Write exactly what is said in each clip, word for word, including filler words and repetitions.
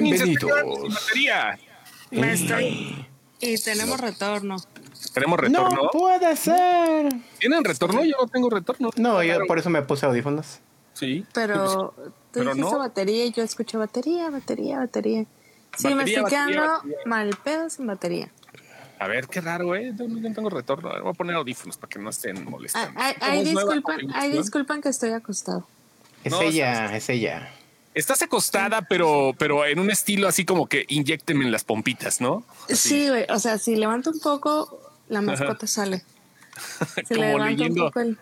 Bienvenidos. Me estoy... Y tenemos no. retorno. ¿Tenemos retorno? No puede ser. ¿Tienen retorno? Yo no tengo retorno. No, claro. Yo por eso me puse audífonos. Sí. Pero tú Pero dijiste no. batería y yo escuché batería, batería, batería. Sí, batería, me estoy batería, quedando batería. mal pedo sin batería. A ver, qué raro, ¿eh? Yo no tengo retorno. Voy a poner audífonos para que no estén molestando. Ay, ay disculpan, ay, disculpan que estoy acostado. Es no, ella, sabes, es ella. Estás acostada, pero, pero en un estilo así como que inyéctenme en las pompitas, ¿no? Así. Sí, güey. O sea, si levanto un poco, la mascota Ajá. sale. Si como, leyendo, el...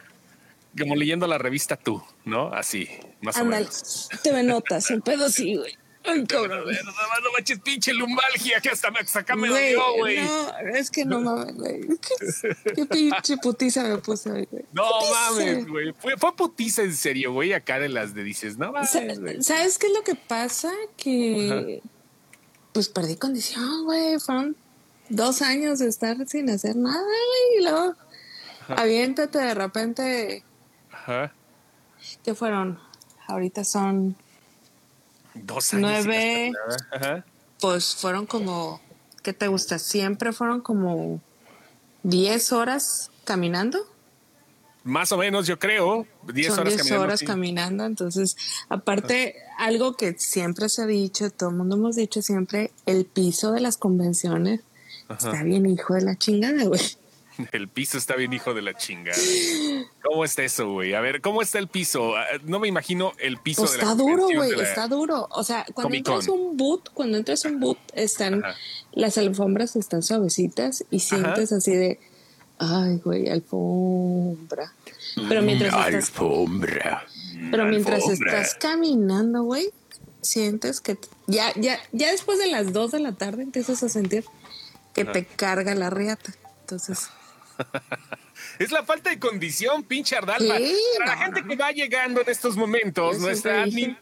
como leyendo la revista Tú, ¿no? Así, más Andale, o menos. Te me notas, el pedo sí, güey. Ay, cabrón. Pero, no manches, pinche lumbalgia, que hasta me saca me dolió, güey. No, es que no mames, güey. ¿Qué, qué pinche putiza me puse hoy, güey? No mames, güey. Fue, fue putiza en serio, güey, acá de las de dices, no mames, güey. ¿Sabes qué es lo que pasa? Que uh-huh. pues perdí condición, güey. Fueron dos años de estar sin hacer nada, güey. Y luego uh-huh. aviéntate de repente. Ajá. Uh-huh. ¿Qué fueron? Ahorita son... Dos años. Nueve. Ajá. Pues fueron como, ¿qué te gusta? Siempre fueron como diez horas caminando. Más o menos, yo creo. Diez Son horas diez caminando. horas sí. caminando. Entonces, aparte, Ajá. algo que siempre se ha dicho, todo el mundo hemos dicho siempre, el piso de las convenciones Ajá. está bien hijo de la chingada, güey. El piso está bien hijo de la chingada. ¿Cómo está eso, güey? A ver, ¿cómo está el piso? No me imagino el piso pues de la Está duro, güey, está duro. O sea, cuando Comic-Con. entras un boot, cuando entras un boot, están Ajá. las alfombras están suavecitas y sientes Ajá. así de, ay, güey, alfombra. Pero mientras alfombra. Estás, pero mientras alfombra. estás caminando, güey, sientes que ya ya ya después de las dos de la tarde empiezas a sentir que Ajá. te carga la riata. Entonces es la falta de condición, pinche Ardalba. Sí, Para no, la gente no. que va llegando en estos momentos, Eso nuestra admin,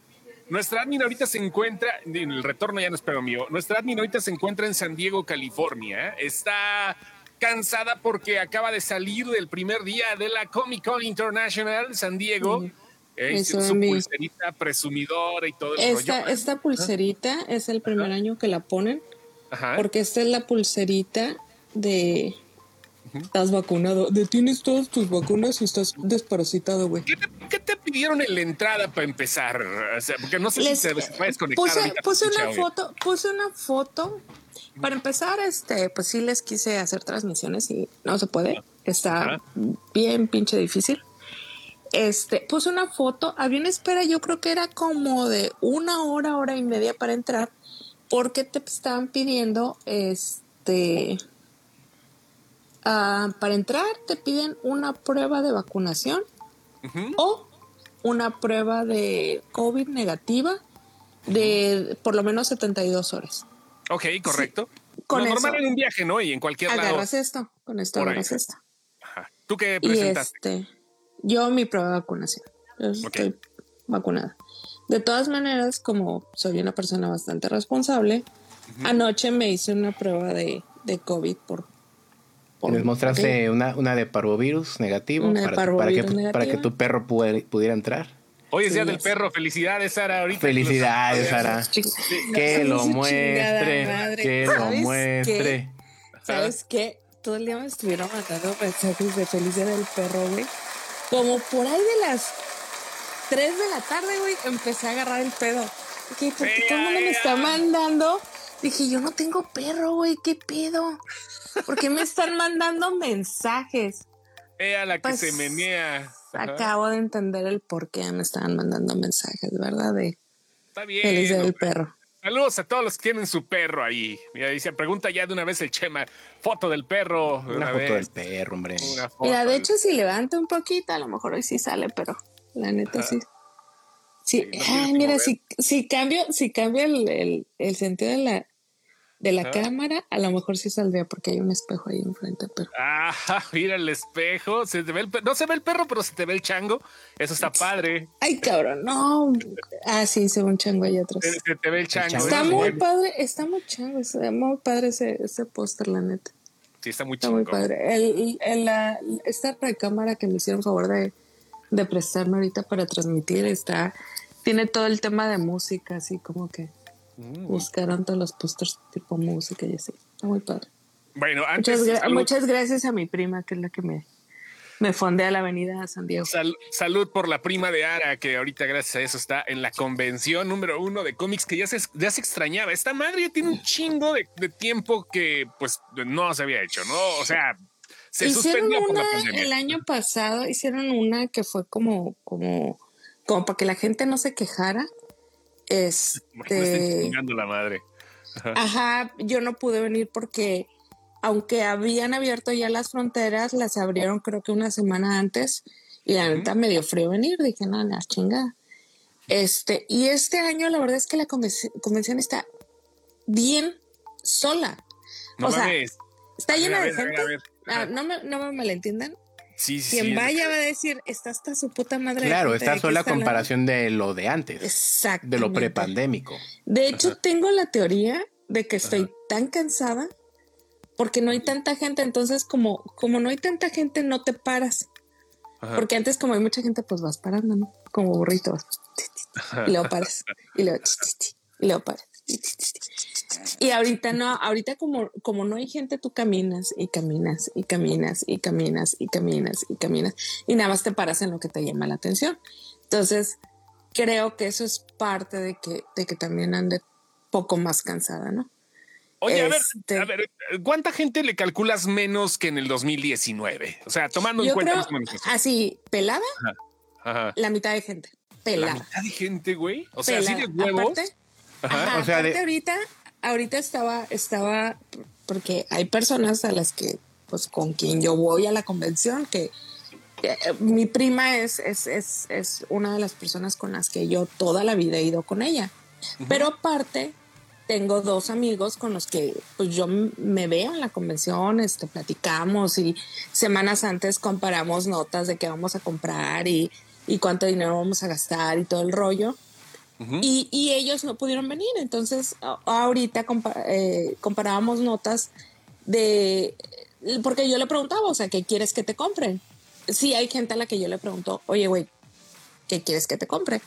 nuestra admin ahorita se encuentra, el retorno ya no es pero mío, nuestra admin ahorita se encuentra en San Diego, California. Está cansada porque acaba de salir del primer día de la Comic-Con International San Diego. Sí. Eh, su mi... pulserita presumidora y todo el esta, rollo. Esta pulserita ¿Ah? es el primer Ajá. año que la ponen, Ajá. porque esta es la pulserita de... Estás vacunado, detienes todas tus vacunas y estás desparasitado, güey. ¿Qué, ¿Qué te pidieron en la entrada para empezar? O sea, porque no sé Les, si se puede desconectar. Puse, puse una escucha, foto, puse una foto. Para empezar, este, pues sí les quise hacer transmisiones y no se puede. Está Ajá. bien pinche difícil. Este, puse una foto, había una espera, yo creo que era como de una hora, hora y media para entrar, porque te estaban pidiendo este. Uh, para entrar te piden una prueba de vacunación uh-huh. o una prueba de COVID negativa de uh-huh. por lo menos setenta y dos horas. Ok, correcto. Sí, con lo eso, normal en un viaje, ¿no? Y en cualquier agarras lado. Agarras esto, con esto por agarras ahí. esto. Ajá. ¿Tú qué presentaste? Este, yo mi prueba de vacunación. Yo okay. estoy vacunada. De todas maneras, como soy una persona bastante responsable, uh-huh. anoche me hice una prueba de, de COVID por Les mostraste una, una de parvovirus negativo, una para, de parvovirus para, que, para que tu perro puede, pudiera entrar. Hoy es sí, día del perro. Felicidades, Sara. Ahorita Felicidades, Sara. Sí. Que lo muestre. Que lo muestre. ¿Sabes qué? Todo el día me estuvieron mandando mensajes de felicidad del perro, güey. Como por ahí de las tres de la tarde, güey, empecé a agarrar el pedo. ¿Qué? ¿Por qué todo el mundo me está mandando? Dije, yo no tengo perro, güey. ¿Qué pedo? ¿Por qué me están mandando mensajes? Ella la pues, que se menea. Ajá. Acabo de entender el por qué me estaban mandando mensajes, ¿verdad? De Está bien. Feliz del hombre. perro. Saludos a todos los que tienen su perro ahí. Mira, dice, pregunta ya de una vez el Chema. Foto del perro. Una, una foto vez. del perro, hombre. Mira, de hecho, si levanta un poquito, a lo mejor hoy sí sale, pero la neta Ajá. sí. Sí, sí no ay, mira, si, si cambio, si cambio el, el, el sentido de la... De la ah. cámara, a lo mejor sí saldría porque hay un espejo ahí enfrente. Pero... Ah, mira el espejo. Se te ve el per... No se ve el perro, pero se te ve el chango. Eso está padre. Ay, cabrón, no. Ah, sí, se ve un chango ahí atrás. Se, se te ve el chango. Está muy padre, está muy chango. Está muy padre ese, ese póster, la neta. Sí, está muy chango. Está muy padre. El, el, la, esta recámara que me hicieron favor de, de prestarme ahorita para transmitir está... Tiene todo el tema de música, así como que... Mm. Buscaron todos los pósters tipo música y así. Está muy padre. Bueno, antes, muchas, gra- muchas gracias a mi prima, que es la que me, me fondea a la avenida San Diego. Sal- salud por la prima de Ara, que ahorita gracias a eso está en la convención número uno de cómics, que ya se, ya se extrañaba. Esta madre ya tiene un chingo de, de tiempo que pues no se había hecho, ¿no? O sea, se hicieron suspendió por la pandemia. El año pasado hicieron una que fue como, como, como para que la gente no se quejara. Este... Me están chingando la madre. Ajá. Ajá, yo no pude venir porque... Aunque habían abierto ya las fronteras, las abrieron creo que una semana antes y la neta me dio frío venir. Dije, no, la chingada. Este, y este año la verdad es que la convenci- convención está bien sola. No o sea, ves. Está llena ver, de ver, gente. Ah, no, me, no me malentiendan. Sí, sí, Quien sí, vaya es. va a decir, está hasta su puta madre. Claro, está sola a comparación de lo de antes. Exacto. De lo prepandémico. De hecho, Ajá. tengo la teoría de que estoy Ajá. tan cansada. Porque no hay tanta gente, entonces como, como no hay tanta gente, no te paras. Ajá. Porque antes como hay mucha gente, pues vas parando, ¿no? Como burrito. Vas. Y luego paras. Y luego, y luego paras. Y ahorita no, ahorita como, como no hay gente, tú caminas y caminas y caminas y caminas y caminas y caminas. Y nada más te paras en lo que te llama la atención. Entonces creo que eso es parte de que, de que también ande poco más cansada, ¿no? Oye, este, a ver, a ver, ¿cuánta gente le calculas menos que en el dos mil diecinueve? O sea, tomando en cuenta... Creo, así, pelada, ajá, ajá. la mitad de gente, pelada. La mitad de gente, güey. O pelada. sea, así de huevos. Aparte, ajá. Ajá, o sea, aparte de... ahorita, ahorita estaba, estaba, porque hay personas a las que, pues, con quien yo voy a la convención, que, que mi prima es, es, es, es una de las personas con las que yo toda la vida he ido con ella. Uh-huh. Pero aparte... Tengo dos amigos con los que pues yo me veo en la convención, este, platicamos y semanas antes comparamos notas de qué vamos a comprar y, y cuánto dinero vamos a gastar y todo el rollo. Uh-huh. Y, y ellos no pudieron venir. Entonces, ahorita compa- eh, comparábamos notas de... Porque yo le preguntaba, o sea, ¿qué quieres que te compre? Sí, hay gente a la que yo le pregunto, oye, güey, ¿qué quieres que te compre?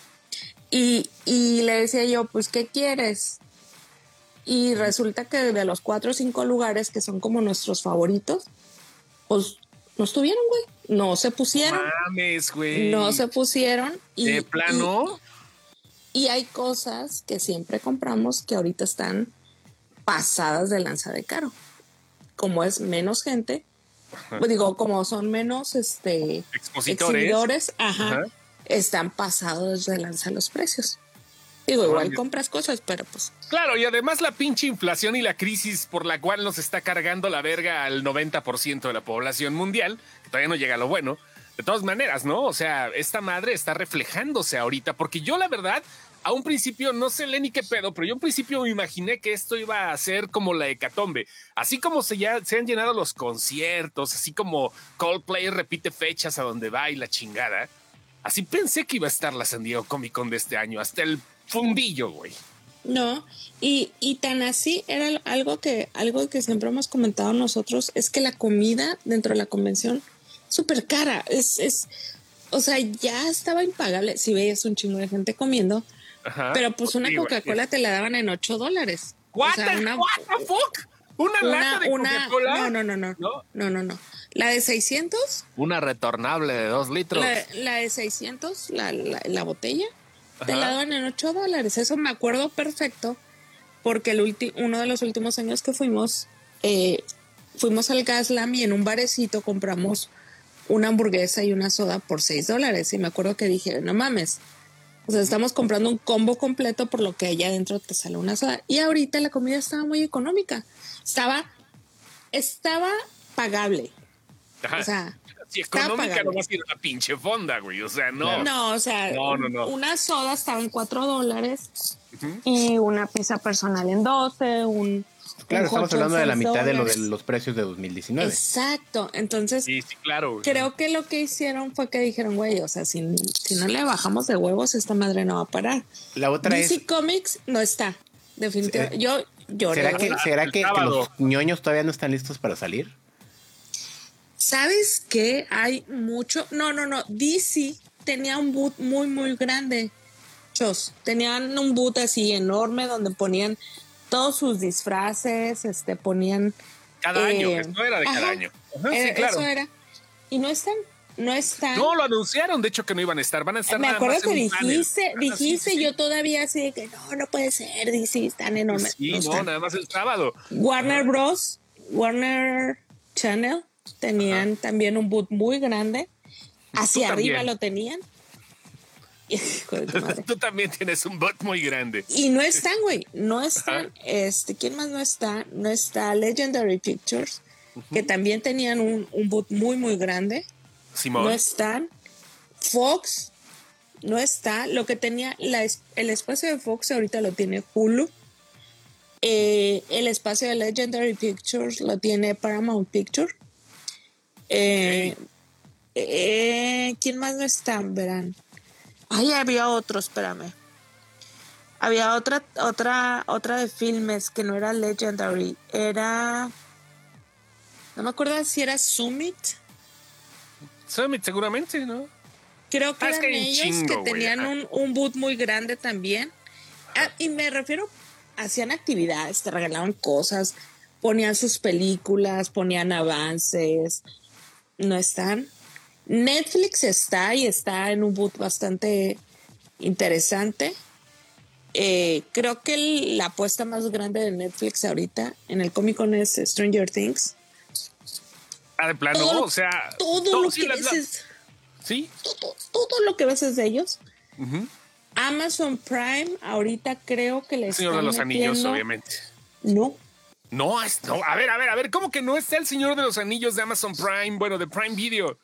Y, y le decía yo, pues, ¿qué quieres? Y resulta que de los cuatro o cinco lugares que son como nuestros favoritos, pues no estuvieron, güey. No se pusieron. Mames, güey. No se pusieron. Y, ¿de plano? Y, y hay cosas que siempre compramos que ahorita están pasadas de lanza de caro. Como es menos gente, pues digo, como son menos este, expositores, exhibidores, ajá, ajá. están pasados de lanza los precios. Digo, igual Oye. compras cosas, pero pues... Claro, y además la pinche inflación y la crisis por la cual nos está cargando la verga al noventa por ciento de la población mundial, que todavía no llega a lo bueno, de todas maneras, ¿no? O sea, esta madre está reflejándose ahorita, porque yo la verdad, a un principio, no sé le ni qué pedo, pero yo a un principio me imaginé que esto iba a ser como la hecatombe, así como se, ya, se han llenado los conciertos, así como Coldplay repite fechas a donde va y la chingada, así pensé que iba a estar la San Diego Comic Con de este año, hasta el fundillo, güey. No, y, y tan así era algo que, algo que siempre hemos comentado nosotros, es que la comida dentro de la convención súper cara, es, es, o sea, ya estaba impagable, si veías un chingo de gente comiendo, Ajá. pero pues una sí, Coca-Cola güey. te la daban en ocho dólares. What, o sea, the, una, what the fuck? ¿Una, una lata de una, Coca-Cola? No, no, no, no, no, no, no, no. La de seiscientos. Una retornable de dos litros. La, la de seiscientos, la, la, la botella. Te Ajá. la daban en ocho dólares. Eso me acuerdo perfecto porque el ulti- uno de los últimos años que fuimos, eh, fuimos al Gaslam y en un barecito compramos una hamburguesa y una soda por seis dólares. Y me acuerdo que dije, no mames, o sea, estamos comprando un combo completo por lo que allá adentro te sale una soda. Y ahorita la comida estaba muy económica. Estaba, estaba pagable. Ajá. O sea... Si económica no va a ser una pinche fonda, güey. O sea, no. No, o sea, no, no, no. Una soda estaba en cuatro dólares uh-huh. y una pizza personal en doce, un. Claro, un estamos hablando de la mitad de, lo de los precios de dos mil diecinueve. Exacto. Entonces, sí, sí, claro, güey. Creo que lo que hicieron fue que dijeron, güey, o sea, si, si no le bajamos de huevos, esta madre no va a parar. La otra D C es. D C Comics no está. Definitivamente. Eh, Yo lloré. ¿Será que, ¿será que, que los ñoños todavía no están listos para salir? ¿Sabes qué? Hay mucho... No, no, no. D C tenía un boot muy, muy grande. muchos. Tenían un boot así enorme donde ponían todos sus disfraces, este, ponían... Cada eh, año, esto era de ajá, cada año. Ajá, sí, era, claro. Eso era. Y no están, no están. No, lo anunciaron, de hecho, que no iban a estar. Van a estar. Me nada acuerdo más que en dijiste, un dijiste sí, sí. Yo todavía así de que no, no puede ser, D C, están enormes. Sí, no, no nada más el sábado. Warner Bros., Warner Channel, tenían ajá. también un boot muy grande. Hacia arriba también. Lo tenían. Hijo de tu madre. Tú también tienes un bot muy grande. Y no están, güey. No están. Ajá. Este, ¿quién más no está? No está Legendary Pictures, uh-huh. que también tenían un, un bot muy, muy grande. Simón. No están. Fox no está. Lo que tenía la, el espacio de Fox ahorita lo tiene Hulu. Eh, el espacio de Legendary Pictures lo tiene Paramount Pictures. Eh, okay. eh, ¿Quién más no está? Verán. Ay, había otro, espérame. Había otra, otra, otra de filmes que no era Legendary. Era... No me acuerdo si era Summit. Summit, seguramente, ¿no? Creo que ah, eran es que ellos chingo, que tenían un, un boot muy grande también. Ah, y me refiero, hacían actividades, te regalaban cosas, ponían sus películas, ponían avances. ¿No están? Netflix está y está en un boot bastante interesante. Eh, creo que el, la apuesta más grande de Netflix ahorita en el Comic-Con es Stranger Things. Ah, de plano, todo, o sea... Todo, todo lo sí, que la, ves la... es... ¿Sí? Todo, todo lo que ves es de ellos. Uh-huh. Amazon Prime ahorita creo que le están metiendo... Señor de los anillos, obviamente. No. No, es, no, a ver, a ver, a ver, ¿cómo que no está el Señor de los Anillos de Amazon Prime? Bueno, de Prime Video.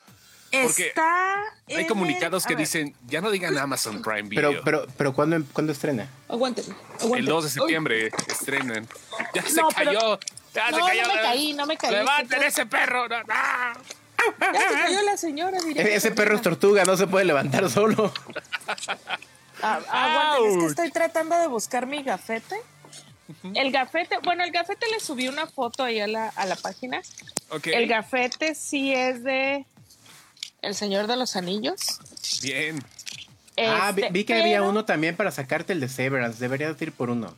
Porque está hay comunicados el, que ver. Dicen, ya no digan Amazon Prime Video. Pero, pero, pero ¿cuándo, ¿cuándo estrena? Aguante, aguante. El dos de septiembre Uy. Estrenan. Ya no, se cayó. Ya no, se cayó. No me caí, no me caí. ¡Levanten ese perro! ¡Ah! Ya se cayó la señora. Ese, ese perro es tortuga, no se puede levantar solo. ah, aguante, es que estoy tratando de buscar mi gafete. Uh-huh. El gafete, bueno, el gafete le subí una foto ahí a la, a la página. Okay. El gafete sí es de... El Señor de los Anillos. Bien. Este, ah, vi, vi que pero, había uno también para sacarte el de Severance. Deberías ir por uno.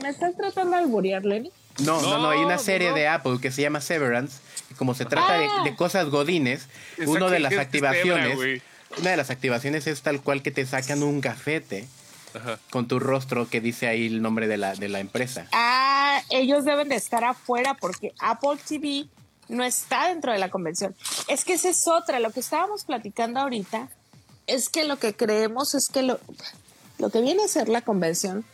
¿Me estás tratando de alborear, Lenny? No, no, no, no. Hay una serie no. de Apple que se llama Severance. Y como se trata ah. de, de cosas godines, una de las activaciones, Sebra, una de las activaciones es tal cual que te sacan un gafete ajá. con tu rostro que dice ahí el nombre de la, de la empresa. Ah, ellos deben de estar afuera porque Apple T V... no está dentro de la convención. Es que esa es otra. Lo que estábamos platicando ahorita es que lo que creemos es que lo, lo que viene a ser la convención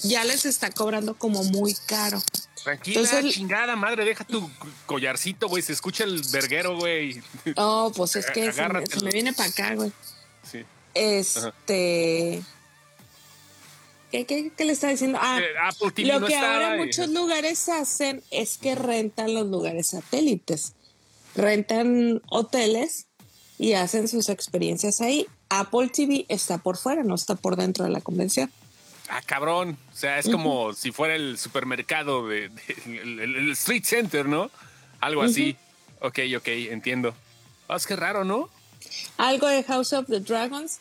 ya les está cobrando como muy caro. Tranquila, entonces, chingada madre, deja tu collarcito, güey. Se escucha el verguero, güey. Oh, pues es que se me, se me viene para acá, güey. Sí. Este... Ajá. ¿Qué, qué, ¿Qué le está diciendo? Ah, Apple T V lo no que está, ahora eh. muchos lugares hacen es que rentan los lugares satélites. Rentan hoteles y hacen sus experiencias ahí. Apple T V está por fuera, no está por dentro de la convención. Ah, cabrón. O sea, es uh-huh. como si fuera el supermercado, de, de, el, el, el Street Center, ¿no? Algo así. Uh-huh. Ok, ok, entiendo. Oh, es que raro, ¿no? Algo de House of the Dragons.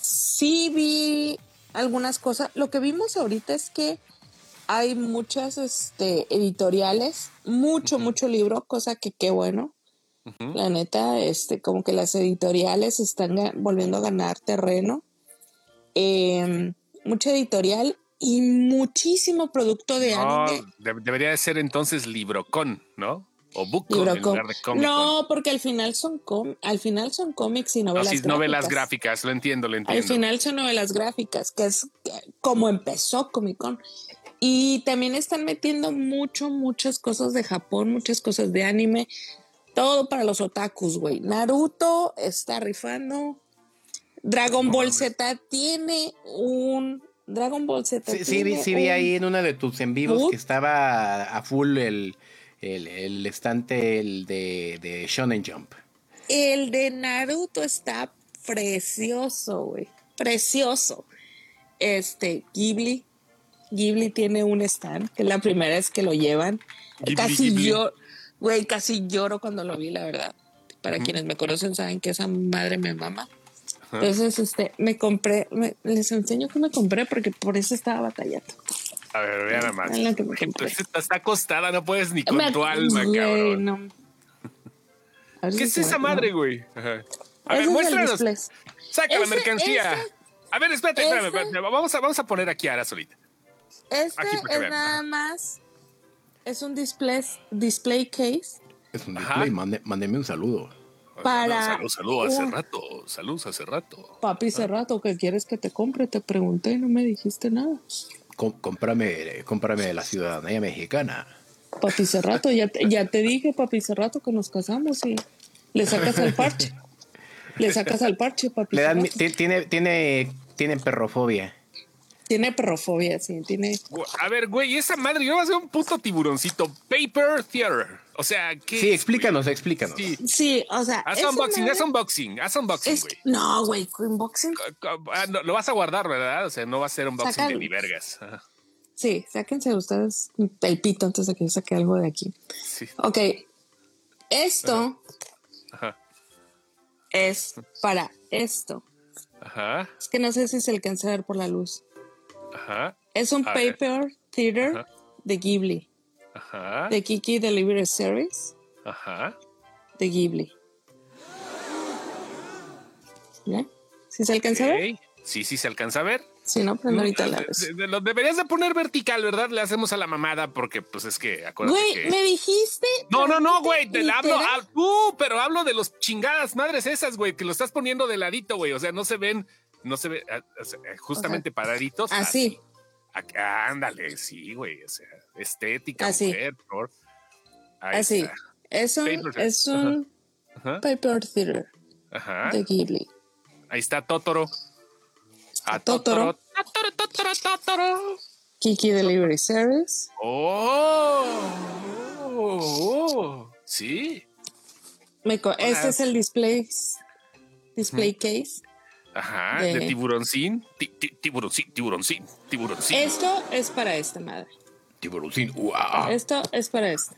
Sí vi... algunas cosas. Lo que vimos ahorita es que hay muchas este, editoriales, mucho, uh-huh. mucho libro, cosa que qué bueno. Uh-huh. La neta, este, como que las editoriales están ga- volviendo a ganar terreno. Eh, mucho editorial y muchísimo producto de no, anime. De- debería de ser entonces Librocon, ¿no? O Bookcon en lugar de Comic-Con. No, porque al final son com- al final son cómics y novelas no, sí, gráficas. Novelas gráficas, lo entiendo, lo entiendo. Al final son novelas gráficas, que es como empezó Comic-Con. Y también están metiendo mucho, muchas cosas de Japón, muchas cosas de anime. Todo para los otakus, güey. Naruto está rifando. Dragon no, Ball Z tiene un... Dragon Ball Z sí, tiene sí, sí vi ahí en una de tus en vivos boot. Que estaba a full el... El, el estante el de, de Shonen Jump. El de Naruto está precioso, güey. Precioso. Este, Ghibli. Ghibli tiene un stand, que es la primera vez que lo llevan. Ghibli, casi Ghibli. Yo, güey, casi lloro cuando lo vi, la verdad. Para uh-huh. quienes me conocen saben que esa madre me mama. Ajá. Entonces este, me compré, me, les enseño que me compré porque por eso estaba batallando. A ver, vean nada más. Está acostada, no puedes ni con me, tu alma, güey, cabrón. No. ¿Qué si es esa madre, güey? Ajá. A ver, muéstranos. Saca ese, la mercancía. Ese, a ver, espérate, ese, espérame, espérame. Vamos, a, vamos a poner aquí a Ara solita. Este aquí es vean. Nada más. Es un display, display case. Es un display. Mande, mándeme un saludo. Para no, salud, salud hace uh, rato. Salud hace rato. Papi, hace rato que quieres que te compre. Te pregunté y no me dijiste nada. Com, cómprame, cómprame la ciudadanía mexicana. Papi Cerrato, ya te, ya te dije, Papi Cerrato, que nos casamos y le sacas al parche. Le sacas al parche, Papi Cerrato. Le dan, tiene, tiene, tiene perrofobia. Tiene perrofobia, sí, tiene. A ver, güey, esa madre, yo voy a hacer un puto tiburoncito. Paper Theater. O sea, ¿qué? Sí, explícanos, güey? explícanos. Sí. sí, o sea. Haz unboxing, madre... haz unboxing, haz unboxing, güey. Es... No, güey, unboxing. Ah, no, lo vas a guardar, ¿verdad? O sea, no va a ser unboxing Sacan... de ni vergas. Ajá. Sí, sáquense ustedes el pito antes de que yo saque algo de aquí. Sí. Ok, esto ajá. Ajá. es para esto. Ajá. Es que no sé si se alcanza a ver por la luz. Ajá. Es un a paper ver. Theater ajá. de Ghibli. Ajá. De Kiki Delivery Service. Ajá. De Ghibli. ¿Ya? ¿Sí se alcanza okay. a ver? Sí, sí se alcanza a ver. Sí, no, pero ahorita la ves. De, de, lo deberías de poner vertical, ¿verdad? Le hacemos a la mamada porque, pues, es que... acuérdate güey, que... me dijiste... No, no, no, güey, te la hablo... Al, uh, pero hablo de los chingadas madres esas, güey, que lo estás poniendo de ladito, güey. O sea, no se ven... No se ven... Justamente o sea, paraditos. Así. así. Ándale, sí, güey. O sea, estética, así. Mujer, por... Ahí así. Está. Es un... Paper, es un ajá. Paper Theater. Ajá. De Ghibli. Ahí está Totoro. A Totoro. Totoro, Totoro, Totoro. Kiki Delivery Service. Oh, oh, oh. Sí. Me co- este es el display, display hmm. case. Ajá, de, de tiburoncín. Ti, ti, tiburoncín, tiburoncín, tiburoncín. Esto es para esta madre. Tiburoncín, wow. Esto es para esta.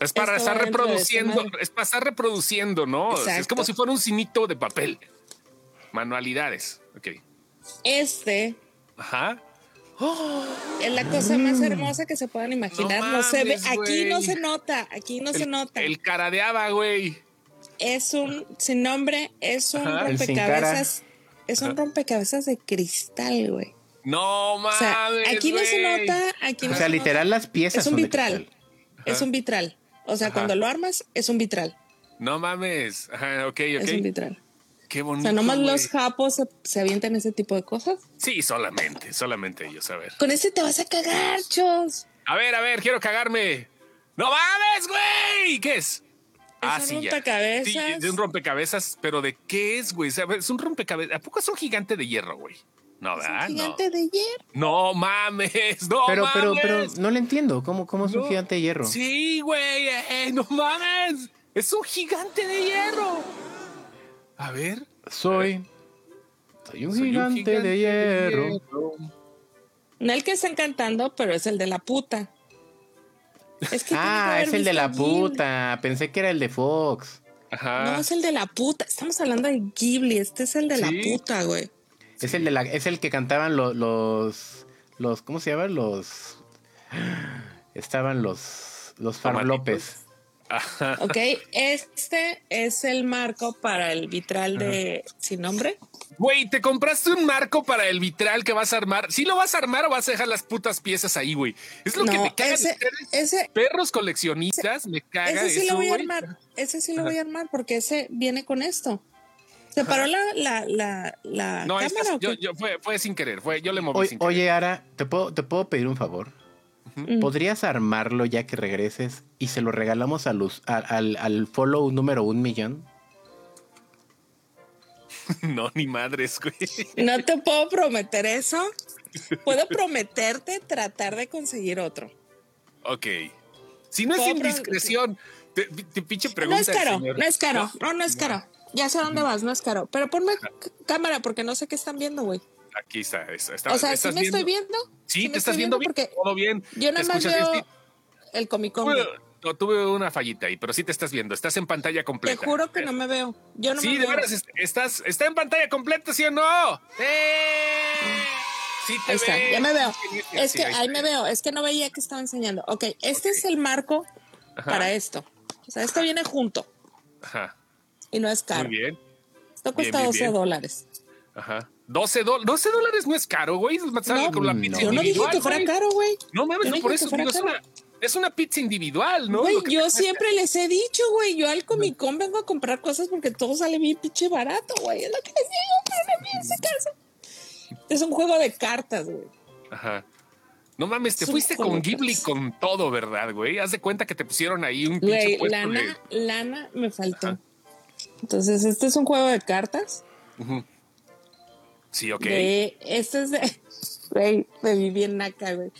Es para Esto estar reproduciendo, esta es para estar reproduciendo, ¿no? Exacto. Es como si fuera un cinito de papel. Manualidades, ok. Este ajá. Oh, es la cosa mm. más hermosa que se puedan imaginar. No, no mames, se ve, aquí wey. no se nota, aquí no el, se nota. El cara de haba, güey. Es un sin nombre, es un ajá, rompecabezas, es un rompecabezas de cristal, güey. No mames. O sea, aquí wey. no se nota, aquí no. O sea, se literal nota. Las piezas. Es un vitral, es un vitral. O sea, ajá. cuando lo armas es un vitral. No mames, ajá, ok, ok. Es un vitral. Qué bonito, o sea, nomás wey. los japos se, se avientan ese tipo de cosas. Sí, solamente, solamente ellos, a ver. Con este te vas a cagar, chos. A ver, a ver, quiero cagarme. ¡No mames, güey! ¿Qué es? Es ah, un sí, rompecabezas. Ya. Sí, es un rompecabezas, pero ¿de qué es, güey? O sea, es un rompecabezas. ¿A poco es un gigante de hierro, güey? No, ¿verdad? ¿Es un gigante no. de hierro? No mames, no pero, mames. Pero, pero, no le entiendo. ¿Cómo, cómo es no. un gigante de hierro? Sí, güey, eh, no mames. Es un gigante de hierro. A ver, soy, a ver. soy un soy gigante, un gigante de, hierro. de hierro. No el que están cantando, pero es el de la puta. Es que ah, es el de la puta. Ghibli. Pensé que era el de Fox. Ajá. No, es el de la puta. Estamos hablando de Ghibli. Este es el de ¿sí? la puta, güey. Es sí. el de la, es el que cantaban los, los, los, ¿cómo se llaman? Los, estaban los, los Far López. Ajá. Ok, este es el marco para el vitral de ajá. sin nombre. Güey, te compraste un marco para el vitral que vas a armar. ¿Sí lo vas a armar o vas a dejar las putas piezas ahí, güey? Es lo no, que me caga. Ese, ese, perros coleccionistas, ese, me caga. Ese sí eso, lo voy a armar. Güey. Ese sí lo ajá. voy a armar porque ese viene con esto. ¿Se paró la, la, la, la no, cámara? Esta, ¿o yo, yo fue, fue sin querer. Fue, yo le moví o, sin oye, querer. Ara, ¿te puedo, te puedo pedir un favor? ¿Podrías armarlo ya que regreses y se lo regalamos a luz, a, al, al follow número un millón? No, ni madres, güey. No te puedo prometer eso. Puedo prometerte tratar de conseguir otro. Ok. Si no es indiscreción, te, te pinche pregunta. No es caro, señor. no es caro, no, no es no. caro. Ya sé dónde vas, no es caro. Pero ponme c- cámara porque no sé qué están viendo, güey. Aquí está, está, está. O sea, ¿sí me viendo? estoy viendo? Sí, ¿sí te estás viendo bien, todo bien. Yo nada más veo bien? el Comic-Con. Bueno, No, tuve una fallita ahí, pero sí te estás viendo. Estás en pantalla completa. Te juro que no me veo. Yo no sí, me veo. Sí, de veras, estás, está en pantalla completa, ¿sí o no? ¡Eh! Sí te ahí está, ves. Ya me veo. Es sí, que ahí, ahí me veo. Es que no veía que estaba enseñando. Ok, este okay. es el marco Ajá. para esto. O sea, esto viene junto. Ajá. Y no es caro. Muy bien. Esto cuesta bien, bien, bien. doce dólares. Ajá. doce dólares no es caro, güey. No, con la pizza yo no dije que fuera güey. caro, güey. No mames, no, por eso digo, es una, es una pizza individual, ¿no? Güey, yo siempre les he dicho, güey, yo al Comic-Con vengo a comprar cosas porque todo sale bien pinche barato, güey. Es lo que les digo, pero no me hace caso. Es un juego de cartas, güey. Ajá. No mames, te fuiste con Ghibli con todo, ¿verdad, güey? Haz de cuenta que te pusieron ahí un pinche güey, puesto lana, de... lana me faltó. Ajá. Entonces, este es un juego de cartas. Ajá. Uh-huh. Sí, ok. De, este es de... Güey, me vi bien naca, güey.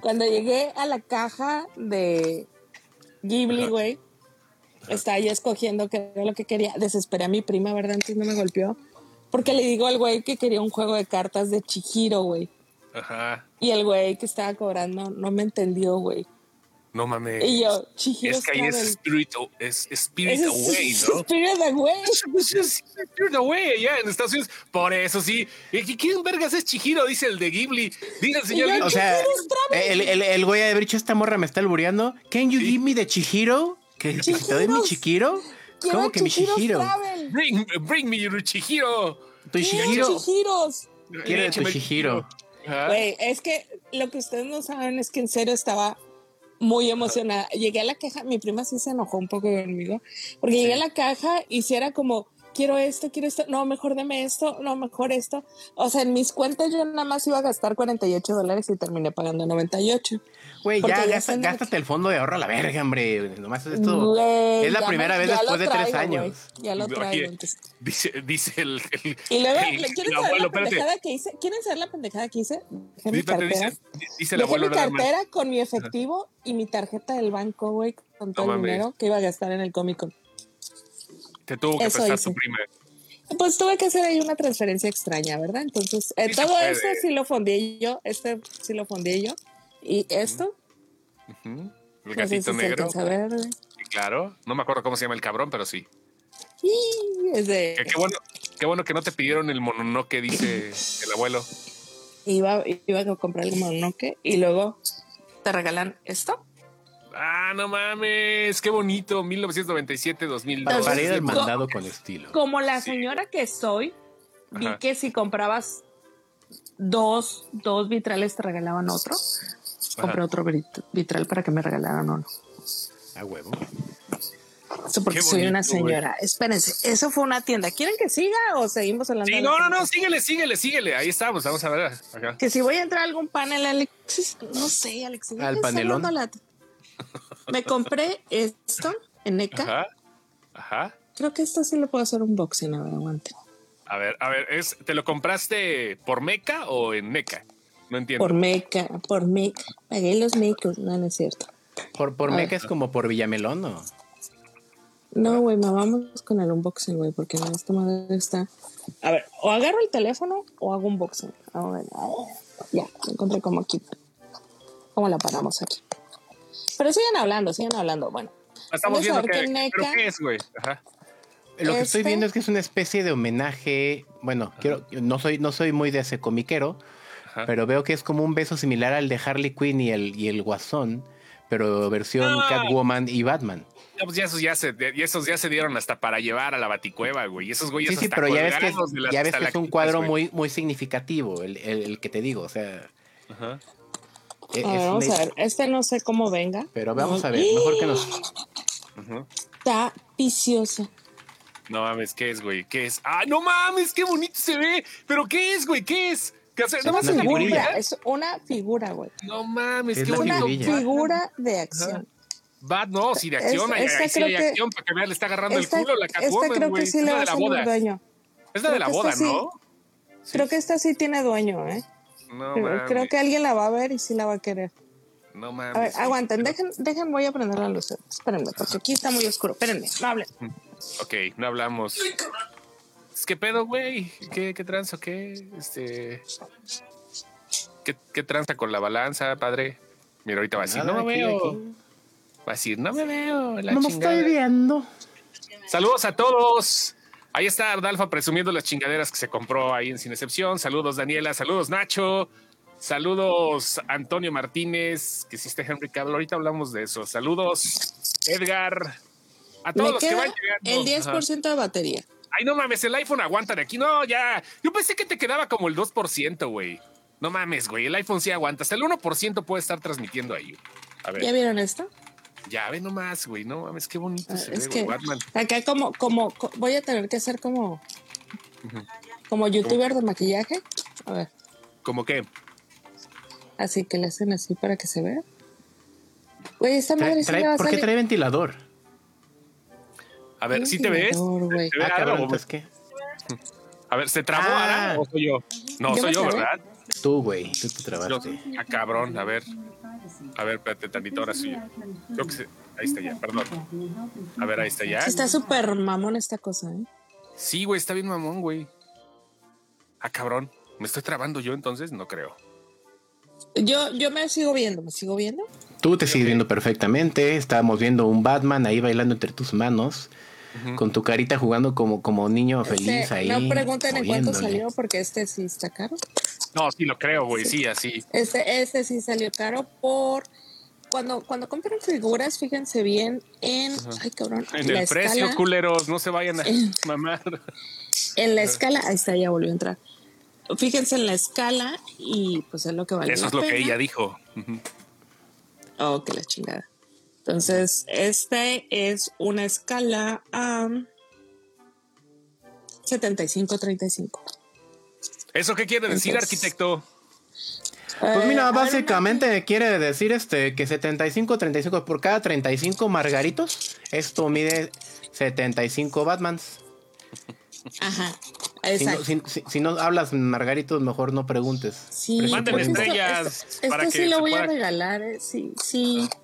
Cuando llegué a la caja de Ghibli, güey, estaba ya escogiendo qué era lo que quería. Desesperé a mi prima, ¿verdad? Antes no me golpeó. Porque le digo al güey que quería un juego de cartas de Chihiro, güey. Ajá. Y el güey que estaba cobrando no me entendió, güey. No mames. Y yo, Chihiro. Es que ahí es Spirit, es Spirit es, Away, ¿no? Spirit Away. Spirit Away, ya en Estados Unidos. Por eso sí. ¿Quién vergas es Chihiro? Dice el de Ghibli. Dice el señor. Yo, o sea, el, el, el güey de haber dicho, esta morra me está albureando. ¿Can you sí. give me the Chihiro? ¿Que te doy mi Chihiro? ¿Cómo que mi Chihiro? Bring, bring me your Chihiro. Tu Chihiro. Quiero tu Chihiro. Güey, es que lo que ustedes no saben es que en serio estaba muy emocionada. Llegué a la caja, mi prima sí se enojó un poco conmigo, porque sí. llegué a la caja y si era como, quiero esto, quiero esto, no, mejor deme esto, no, mejor esto. O sea, en mis cuentas yo nada más iba a gastar cuarenta y ocho dólares y terminé pagando noventa y ocho. Güey, ya, gasta, gástate el fondo de ahorro a la verga, hombre. Nomás esto wey, es la primera me, vez después traigo, de tres años. Wey, ya lo traigo. Oye, dice, dice el, el... Y luego, el, el, ¿quieren el abuelo, saber la pendejada que hice? ¿Quieren saber la pendejada que hice? Dejé mi cartera, dice, dice el abuelo, dejé mi cartera no, con mi efectivo no. y mi tarjeta del banco, güey, con todo no, el mames. dinero que iba a gastar en el Comic-Con. Te tuvo que prestar tu prima. Pues tuve que hacer ahí una transferencia extraña, ¿verdad? Entonces, eh, sí todo esto sí lo fondeé yo, este sí lo fondeé yo. ¿Y esto? Uh-huh. El gatito no sé si negro. Sí, claro, no me acuerdo cómo se llama el cabrón, pero sí. Sí, es de... Qué, qué, bueno, qué bueno que no te pidieron el mononoke, dice el abuelo. Iba, iba a comprar el mononoke y luego te regalan esto. Ah, no mames, qué bonito. mil novecientos noventa y siete a dos mil dos. Para salir del mandado con estilo. Como la señora sí. que soy, vi Ajá. que si comprabas dos, dos vitrales te regalaban otro. Ajá. Compré otro vitral para que me regalaran uno. A huevo. Eso porque bonito, soy una señora. Wey. Espérense, eso fue una tienda. ¿Quieren que siga o seguimos hablando? Sí, no, no, no, síguele, síguele, síguele. Ahí estamos, vamos a ver. Acá. Que si voy a entrar a algún panel, Alexis, no sé, Alexis. Al panelón. Me compré esto en NECA. Ajá, ajá. Creo que esto sí lo puedo hacer unboxing. A ver, aguante. A ver, a ver, ¿es, ¿te lo compraste por meca o en NECA? No entiendo. Por meca, por meca. Pagué los mecos, no, no es cierto. ¿Por, por meca ver. Es como por Villamelón o...? No, güey, no, vamos con el unboxing, güey, porque no, esta madre está... A ver, o agarro el teléfono o hago unboxing. A ver, a ver. Ya, encontré como aquí. ¿Cómo la paramos aquí? Pero sigan hablando, sigan hablando. Bueno, estamos viendo que, que ¿pero qué es, güey? Ajá. Lo este... que estoy viendo es que es una especie de homenaje. Bueno, Ajá. quiero, no soy, no soy muy de ese comiquero, Ajá. pero veo que es como un beso similar al de Harley Quinn y el, y el Guasón, pero versión ah. Catwoman y Batman. No, pues ya esos ya se, ya esos ya se dieron hasta para llevar a la Baticueva, güey. Esos güeyes sí, sí, pero ya ves que es, ya ves que es un cuadro güey. muy, muy significativo, el, el, el que te digo, o sea. Ajá. A ver, vamos a ver, este no sé cómo venga. Pero vamos no. a ver, mejor que nos... Uh-huh. Está vicioso. No mames, ¿qué es, güey? ¿Qué es? ¡Ah, no mames! ¡Qué bonito se ve! ¿Pero qué es, güey? ¿Qué es? ¿Qué hace? ¿No es, una figura, figura? es una figura, güey. No mames, es qué bonito. Es una figurilla. figura de acción. Va, no, si de acción, es, hay, si hay que, acción, para que vea, le está agarrando esta, el culo la Catwoman, esta creo güey. que sí es le va a hacer un dueño. Es la creo de la boda, sí, ¿no? Sí. Creo que esta sí tiene dueño, ¿eh? No, creo, creo que alguien la va a ver y sí la va a querer. No mames. A ver, aguanten, dejen, dejen, voy a prender la luz. Espérenme, porque aquí está muy oscuro. Espérenme, no hablen. Ok, no hablamos. Es que pedo, güey. ¿Qué, qué tranza? ¿Qué? Este. ¿Qué, qué tranza con la balanza, padre? Mira, ahorita va a decir, no veo. Va a decir, no me veo. La no me estoy viendo. Saludos a todos. Ahí está Ardalfa presumiendo las chingaderas que se compró ahí en Sin Excepción. Saludos, Daniela. Saludos, Nacho. Saludos, Antonio Martínez. Que hiciste Henry Cavill. Ahorita hablamos de eso. Saludos, Edgar. A todos los que van llegando. El diez por ciento Ajá. de batería. Ay, no mames, el iPhone aguanta de aquí. No, ya. Yo pensé que te quedaba como el dos por ciento, güey. No mames, güey. El iPhone sí aguanta. Hasta el uno por ciento puede estar transmitiendo ahí. A ver. ¿Ya vieron esto? Ya, ve nomás, güey. No mames, qué bonito ah, se es ve, que Batman. Acá como, como, co- voy a tener que hacer como, uh-huh. como youtuber ¿Cómo? De maquillaje. A ver. ¿Cómo qué? Así que le hacen así para que se vea. Güey, esta madre trae, se trae, va a ¿Por salir? Qué trae ventilador? A ver, ¿sí ventilador, te ves? ¿Te, te ah, cabrón, pues qué. A ver, ¿se trabó ah. Ara o soy yo? No, yo soy yo, ¿verdad? Tú, güey, tú te trabaste. Yo, ah, cabrón, a ver. A ver, espérate, tantito, ahora soy yo. Creo que se, ahí está ya, perdón. A ver, ahí está ya. Está súper mamón esta cosa, ¿eh? Sí, güey, está bien mamón, güey. Ah, cabrón, ¿me estoy trabando yo entonces? No creo. Yo, yo me sigo viendo, ¿me sigo viendo? Tú te sigues viendo perfectamente. Estábamos viendo un Batman ahí bailando entre tus manos. Uh-huh. Con tu carita jugando como, como niño feliz este, ahí. No pregunten en cuánto salió porque este sí está caro. No, sí lo creo, güey, sí. sí, así. Este este sí salió caro por... Cuando, cuando compran figuras, fíjense bien en... Uh-huh. Ay, cabrón. En el escala, precio, culeros, no se vayan a en, mamar. En la escala... Ahí está, ya volvió a entrar. Fíjense en la escala y pues es lo que vale. Eso es lo pena. Que ella dijo. Uh-huh. Oh, que la chingada. Entonces, este es una escala a um, setenta y cinco treinta y cinco. ¿Eso qué quiere decir, entonces, arquitecto? Pues mira, eh, básicamente ver, quiere decir este que setenta y cinco treinta y cinco por cada treinta y cinco margaritos, esto mide setenta y cinco Batmans. Ajá, exacto. Si no, si, si, si no hablas margaritos, mejor no preguntes. Sí, manden estrellas. Esto, esto, para esto que sí lo voy pueda... a regalar, eh. sí, sí. Ah.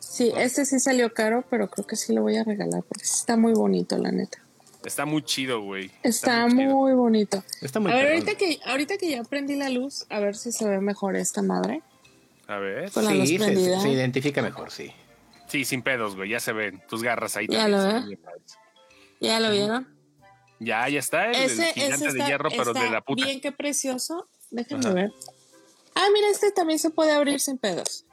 Sí, este sí salió caro, pero creo que sí lo voy a regalar porque está muy bonito, la neta. Está muy chido, güey. Está, está muy, muy bonito. Está muy a ver, ahorita que, ahorita que ya prendí la luz, a ver si se ve mejor esta madre. A ver. Con la sí, luz prendida. Se, se identifica mejor, sí. Sí, sin pedos, güey, ya se ven tus garras ahí. Ya lo veo. ¿Ya lo vieron? Ya, ya está el, ese, el gigante está, de hierro, pero de la puta. Bien, qué precioso. Déjenme Ajá. ver. Ah, mira, este también se puede abrir sin pedos.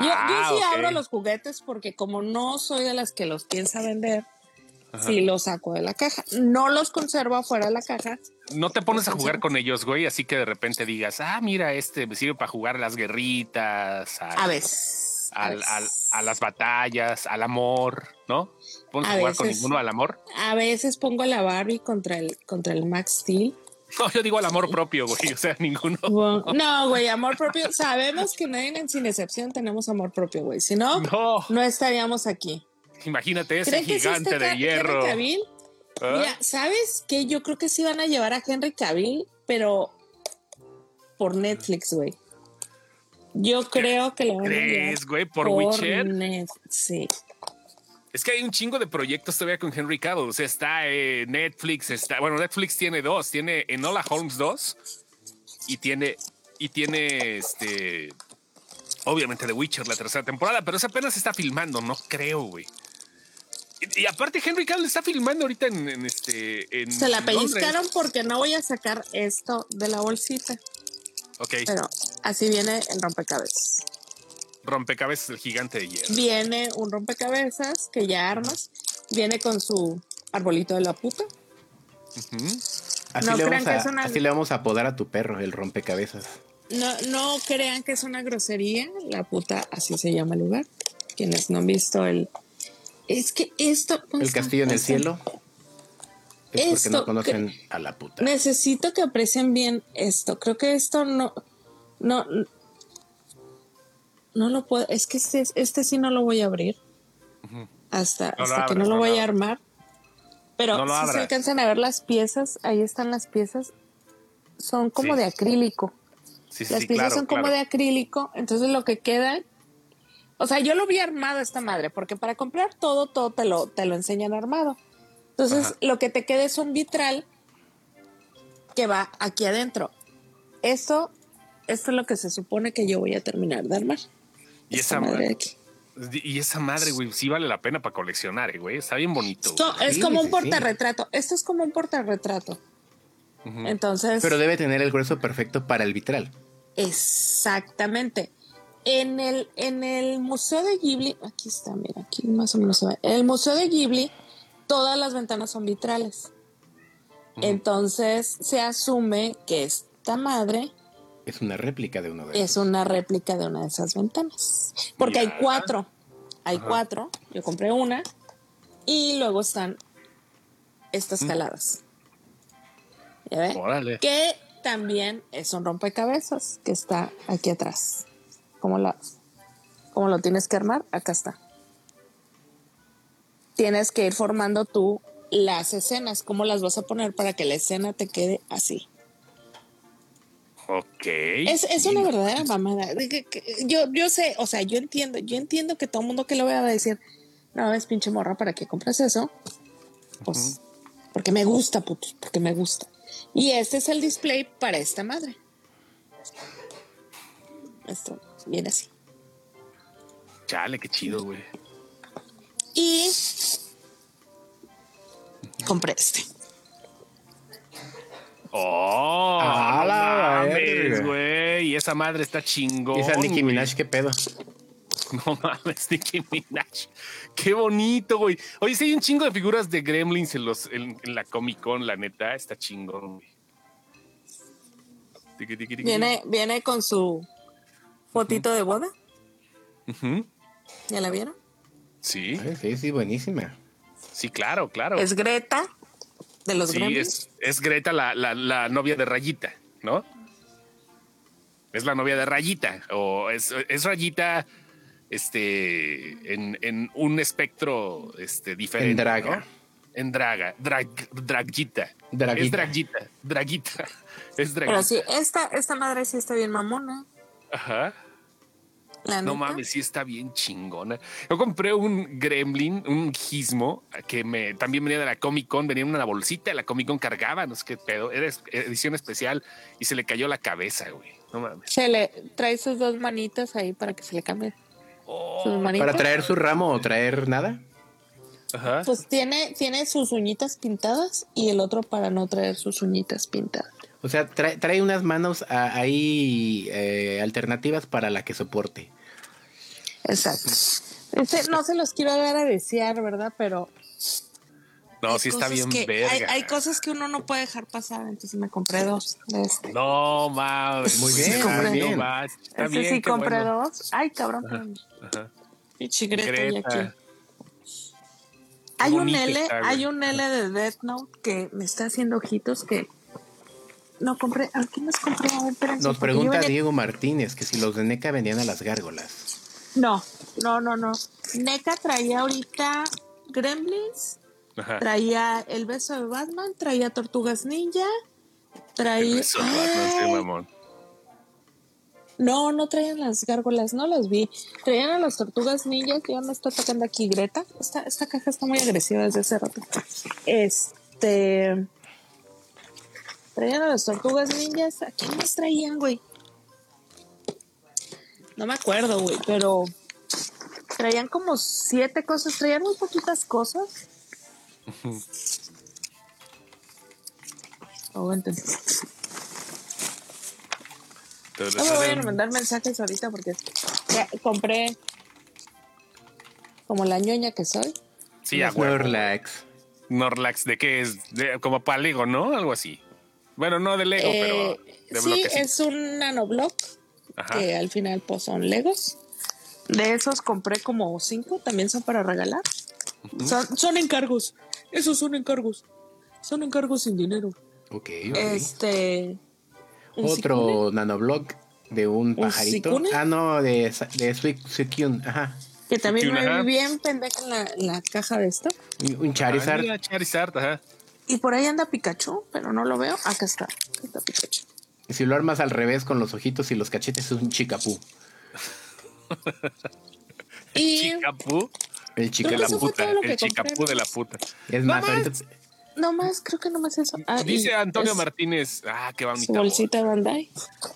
Yo, ah, yo sí okay. abro los juguetes porque como no soy de las que los piensa vender, Ajá. sí los saco de la caja. No los conservo afuera de la caja. No te pones a jugar con ellos, güey, así que de repente digas, ah, mira, este me sirve para jugar las guerritas. Al, a veces. Al, a, veces. Al, a, a las batallas, al amor, ¿no? ¿Pones a, a jugar veces, con ninguno al amor? A veces pongo a la Barbie contra el, contra el Max Steel. No, yo digo al amor propio, güey, o sea, ninguno. No, güey, amor propio. Sabemos que nadie en Sin Excepción tenemos amor propio, güey. Si no, no, no estaríamos aquí. Imagínate ese gigante este de ca- hierro. Henry Cavill. ¿Ah? Mira, ¿sabes qué? Yo creo que sí van a llevar a Henry Cavill, pero por Netflix, güey. Yo creo que lo van a llevar. ¿Crees, güey? ¿Por, por Witcher? Net- sí. Es que hay un chingo de proyectos todavía con Henry Cavill. O sea, está eh, Netflix, está... Bueno, Netflix tiene dos. Tiene Enola Holmes dos y tiene... Y tiene, este... Obviamente The Witcher, la tercera temporada, pero esa apenas se está filmando, no creo, güey. Y, y aparte Henry Cavill está filmando ahorita en, en este... En, se la en pellizcaron Londres. Porque no voy a sacar esto de la bolsita. Ok. Pero así viene el rompecabezas. Rompecabezas el gigante de hierro. Viene un rompecabezas que ya armas. Viene con su arbolito de la puta. Uh-huh. Así, no le crean que a, es una... así le vamos a apodar a tu perro, el rompecabezas. No, no crean que es una grosería. La puta, así se llama el lugar. Quienes no han visto el... Es que esto... El castillo en el cielo. Es esto, porque no conocen que... a la puta. Necesito que aprecien bien esto. Creo que esto no... no No lo puedo, es que este, este sí no lo voy a abrir hasta, no hasta abres, que no lo no voy lo a armar. Pero no si se alcanzan a ver las piezas, ahí están las piezas, son como sí. de acrílico. Sí, sí, las sí, piezas claro, son claro. como de acrílico, entonces lo que queda, o sea, yo lo vi armado esta madre, porque para comprar todo, todo te lo, te lo enseñan armado. Entonces Ajá. lo que te queda es un vitral que va aquí adentro. Esto, esto es lo que se supone que yo voy a terminar de armar. Y esa, esa madre aquí. Y esa madre, güey, sí vale la pena para coleccionar, güey. Está bien bonito. Esto es como un portarretrato. Esto es como un portarretrato. Uh-huh. Entonces. Pero debe tener el grueso perfecto para el vitral. Exactamente. En el, en el Museo de Ghibli, aquí está, mira, aquí más o menos se ve. En el Museo de Ghibli, todas las ventanas son vitrales. Uh-huh. Entonces se asume que esta madre es una réplica de uno de esos. Es una réplica de una de esas ventanas. Porque ya. hay cuatro. Hay Ajá. cuatro. Yo compré una. Y luego están estas caladas. ¿Ya ven? Órale. Que también es un rompecabezas que está aquí atrás. Como, la, como lo tienes que armar, acá está. Tienes que ir formando tú las escenas. ¿Cómo las vas a poner para que la escena te quede así? Ok. Es, es una verdadera mamada. Yo, yo sé, o sea, yo entiendo, yo entiendo que todo el mundo que lo vea va a decir, no, es pinche morra, ¿para qué compras eso? Pues, uh-huh. porque me gusta, puto, porque me gusta. Y este es el display para esta madre. Esto viene así. Chale, qué chido, güey. Y compré este. Oh, ah, la mames, güey. Y esa madre está chingón. Esa Nicki Minaj, wey. ¿Qué pedo? No mames, Nicki Minaj. Qué bonito, güey. Oye, sí hay un chingo de figuras de Gremlins en, los, en, en la Comic-Con, la neta. Está chingón, güey. Viene, viene con su fotito uh-huh. de boda. Uh-huh. ¿Ya la vieron? Sí. Ay, sí, sí, buenísima. Sí, claro, claro. Es Greta. De los sí, es, es Greta la, la, la novia de Rayita, ¿no? Es la novia de Rayita, o es, es Rayita este, en, en un espectro este, diferente. En draga. ¿No? En draga, drag, draguita. draguita. Es draguita, draguita. Es draguita. Pero sí, esta, esta madre sí está bien mamona. Ajá. La no neta. Mames, sí está bien chingona. Yo compré un gremlin, un gizmo, que me también venía de la Comic-Con, venía en una bolsita, la Comic-Con cargaba, no sé qué pedo, era edición especial y se le cayó la cabeza, güey. No mames. Se le trae sus dos manitas ahí para que se le cambie. Oh, ¿para traer su ramo o traer nada? Ajá. Pues tiene, tiene sus uñitas pintadas y el otro para no traer sus uñitas pintadas. O sea, trae, trae unas manos a, ahí eh, alternativas para la que soporte. Exacto. Este, no se los quiero dar a desear, ¿verdad? Pero... No, sí está bien verga. Hay, hay cosas que uno no puede dejar pasar, entonces me compré dos de este. No, mames. Muy bien. Sí, compré bien. Más. Está este bien, sí compré bueno. dos. Ay, cabrón. Ajá, ajá. Y chigreta aquí. Hay un L, está, hay un L de Death Note que me está haciendo ojitos que... No compré, ¿a quién los compré? A ver, pero nos pregunta venía... Diego Martínez que si los de NECA venían a las gárgolas. No, no, no, no. NECA traía ahorita Gremlins, ajá. traía el beso de Batman, traía Tortugas Ninja, traía. El beso de Batman, sí, mamón. No, no traían las gárgolas, no las vi. Traían a las Tortugas Ninja, que ya me está atacando aquí Greta. Esta, esta caja está muy agresiva desde hace rato. Este. Traían a las Tortugas Ninjas. ¿A quién más traían, güey? No me acuerdo, güey, pero traían como siete cosas. Traían muy poquitas cosas. Oh, entendí. No me voy a mandar mensajes ahorita porque ya compré como la ñoña que soy. Sí, a huevo. Norlax. Norlax, ¿de qué es? De, como para Lego, ¿no? Algo así. Bueno, no de Lego, eh, pero de sí, bloque, sí, es un Nanoblock que al final pues son Legos. De esos compré como cinco, también son para regalar. Uh-huh. Son, son encargos, esos son encargos. Son encargos sin dinero. Ok, ok. Este... Otro Nanoblock de un pajarito. ¿Suicune? Ah, no, de, de Suicune, ajá. Que también Suicune, me ajá. vi bien pendeja en la, la caja de esto. Un, un Charizard. Ay, Charizard, ajá. Y por ahí anda Pikachu, pero no lo veo. Acá está, acá está Pikachu. Y si lo armas al revés con los ojitos y los cachetes, es un chicapú. ¿El chicapú? El chicapú de la puta. El chicapú de la puta. Es más, ahorita, nomás, creo que nomás eso. Ah, dice Antonio es, Martínez. Ah, qué bonita. Su bolsita voz. Bandai.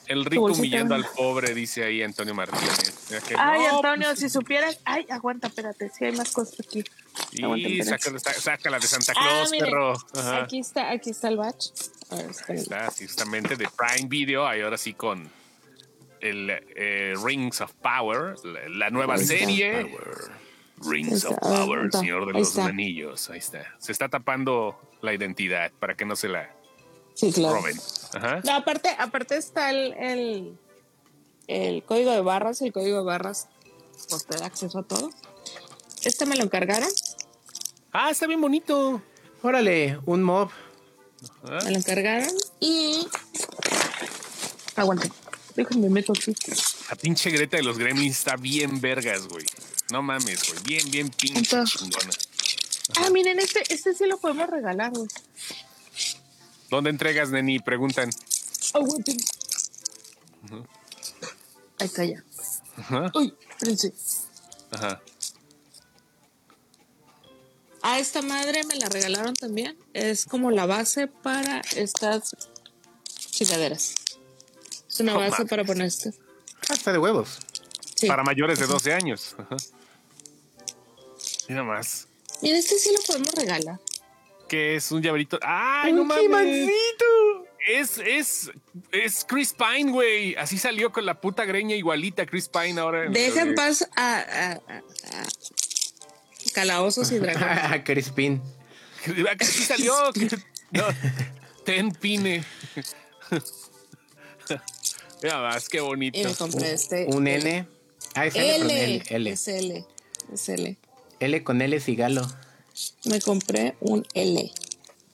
El rico humillando Bandai. Al pobre, dice ahí Antonio Martínez. Es que, ay, no, Antonio, pues, si supieras. Ay, aguanta, espérate, si hay más cosas aquí. Sí, aguanta, sácala, sácala de Santa Claus, ah, perro. Ajá. Aquí está, aquí está el batch. A ver, ahí está, justamente de Prime Video. Ahí ahora sí con el eh, Rings of Power, la, la nueva Rings serie. Of Power. Rings of Power, el Señor de los Anillos. Ahí está. Se está tapando la identidad para que no se la sí, claro. roben. Ajá. No, aparte, aparte está el, el, el código de barras. El código de barras pues te da acceso a todo. Este me lo encargaron. Ah, está bien bonito. Órale, un mob. Ajá. Me lo encargaron y aguante. Déjenme meto aquí. La pinche Greta de los Gremlins está bien vergas, güey. No mames, güey. Bien, bien pinche entonces, chingona. Ajá. Ah, miren, este, este sí lo podemos regalar, güey. ¿Dónde entregas, Neni? Preguntan. Aguanten. Uh-huh. Ahí está ya. Ajá. Uy, espérense. Ajá. Ah, esta madre me la regalaron también. Es como la base para estas chingaderas. Es una oh, base mames. Para poner esto. Ah, está de huevos. Sí. Para mayores de doce años. Ajá. Mira más. Mira, este sí lo podemos regalar. ¿Qué es? Un llaverito. ¡Ay, no mames! ¡Mancito! Es, es, es Chris Pine, güey. Así salió con la puta greña igualita Chris Pine ahora. Deja en paz a, a, a, a calabozos y dragones. A Chris Pine. Así salió. No, ten pine. Mira más, qué bonito. Y me compré este. Un, un N. Ah, es L, L, L, L. Es L. Es L. L con L cigalo. Me compré un L.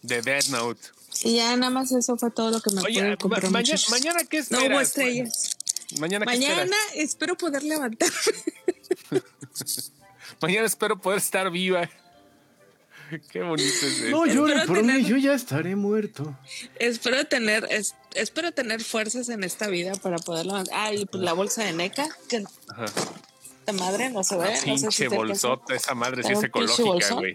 De Death Note. Y ya nada más eso fue todo lo que me acuerdo. Ma- mañana, mañana qué esperas. No hubo estrellas. Mañana, mañana, mañana espero poder levantar. Mañana espero poder estar viva. Qué bonito es esto. No lloren por tener, mí, yo ya estaré muerto. Espero tener, es, espero tener fuerzas en esta vida para poder levantar. Ah, y la bolsa de NECA, que no. Ajá. Esta madre no se ve. No pinche sé si bolsota, esa madre sí es ecológica, güey.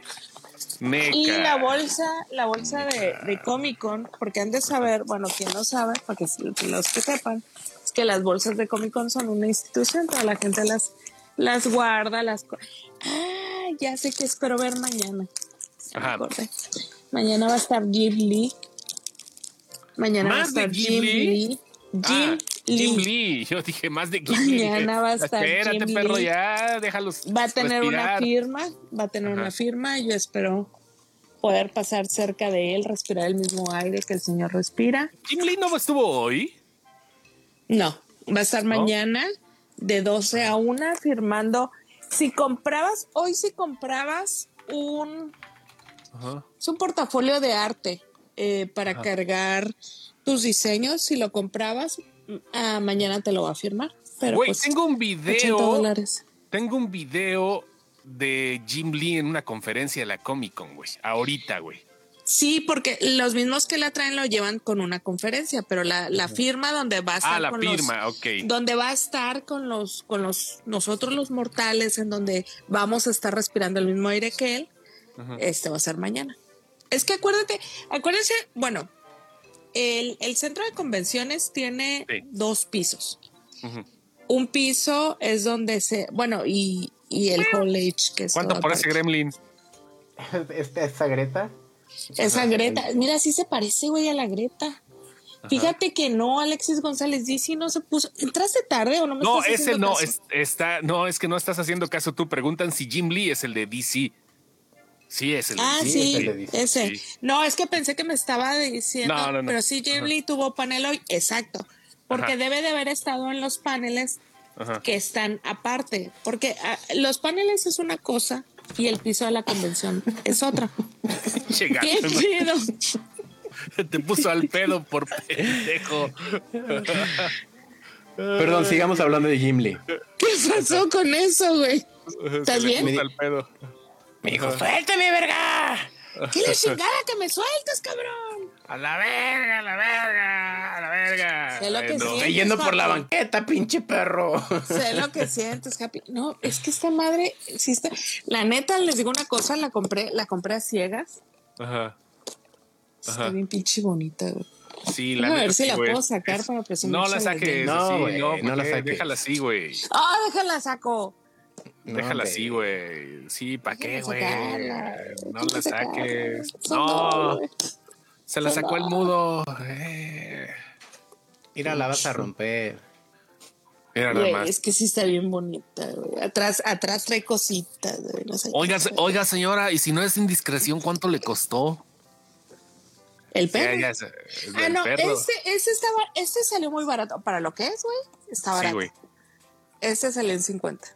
NECA. Y la bolsa, la bolsa de, de Comic-Con, porque han de saber, bueno, quien no sabe, porque los que sepan, es que las bolsas de Comic-Con son una institución, toda la gente las, las guarda, las... Ah, ya sé que espero ver mañana. Ajá. Mañana va a estar Jim Lee. Mañana va a estar Jim Lee. Jim, ah, Lee. Jim Lee. Yo dije más de Ghibli. Mañana va a estar Espérate, Jim perro, Lee. Ya, déjalos. Va a tener respirar. Una firma. Va a tener Ajá. una firma. Yo espero poder pasar cerca de él, respirar el mismo aire que el señor respira. ¿Jim Lee no estuvo hoy? No. Va a estar ¿No? mañana de doce a una firmando. Si comprabas, hoy si comprabas un... Ajá. Es un portafolio de arte eh, para Ajá. cargar tus diseños. Si lo comprabas, ah, mañana te lo va a firmar. Pero güey, pues, tengo un video. Tengo un video de Jim Lee en una conferencia de la Comic-Con, güey. Ahorita, güey. Sí, porque los mismos que la traen lo llevan con una conferencia, pero la, la firma donde va a estar ah, la con firma, los, okay. donde va a estar con los, con los nosotros los mortales, en donde vamos a estar respirando el mismo aire que él. Este va a ser mañana. Es que acuérdate, acuérdense, bueno, el, el centro de convenciones tiene sí. dos pisos. Uh-huh. Un piso es donde se, bueno, y, y el college que es ¿Cuánto por ese gremlin? ¿Esta, esta Greta? Esa Greta, mira, sí se parece, güey, a la Greta. Ajá. Fíjate que no, Alexis González dice no se puso. ¿Entraste tarde o no me no, estás ese haciendo no, caso? No, es, no, es que no estás haciendo caso tú. Preguntan si Jim Lee es el de D C. Sí, es el ah, sí, sí, ese. Sí, ese. Sí. No, es que pensé que me estaba diciendo, no, no, no. pero sí, Jim Lee tuvo panel hoy. Exacto, porque Ajá. debe de haber estado en los paneles Ajá. que están aparte, porque a, los paneles es una cosa y el piso de la convención es otra. Llegaste, ¿Qué pedo? Te puso al pedo por pendejo. Perdón, sigamos hablando de Jim Lee. ¿Qué pasó con eso, güey? ¿Estás bien? Me puso al pedo. Me dijo, suéltame, verga. ¿Qué le chingada que me sueltas, cabrón? A la verga, a la verga, a la verga. Sé lo que sientes, Estoy yendo por la banqueta, pinche perro. Sé lo que sientes, Happy. No, es que esta madre existe. La neta, les digo una cosa, la compré, la compré a ciegas. Ajá. Ajá. Está bien pinche bonita, güey. Sí, la a ver si sí, la wey. Puedo sacar es, para presentar. No la saques, no, sí, wey, no, no la saques. Déjala así, güey. Ah, oh, déjala saco. No, déjala wey. así, güey. Sí, ¿para qué, güey? No la saques. No. no Se la sacó no. el mudo. Eh. Mira, la vas a romper. Mira nada wey, más. Es que sí está bien bonita, güey. Atrás, atrás trae cositas, güey. No sé oiga, qué, oiga, señora, y si no es indiscreción, ¿cuánto le costó? El perro. Sí, ya es, es ah, no, perro. Este, este, estaba, este salió muy barato. Para lo que es, güey, está barato. Sí, este salió en cincuenta.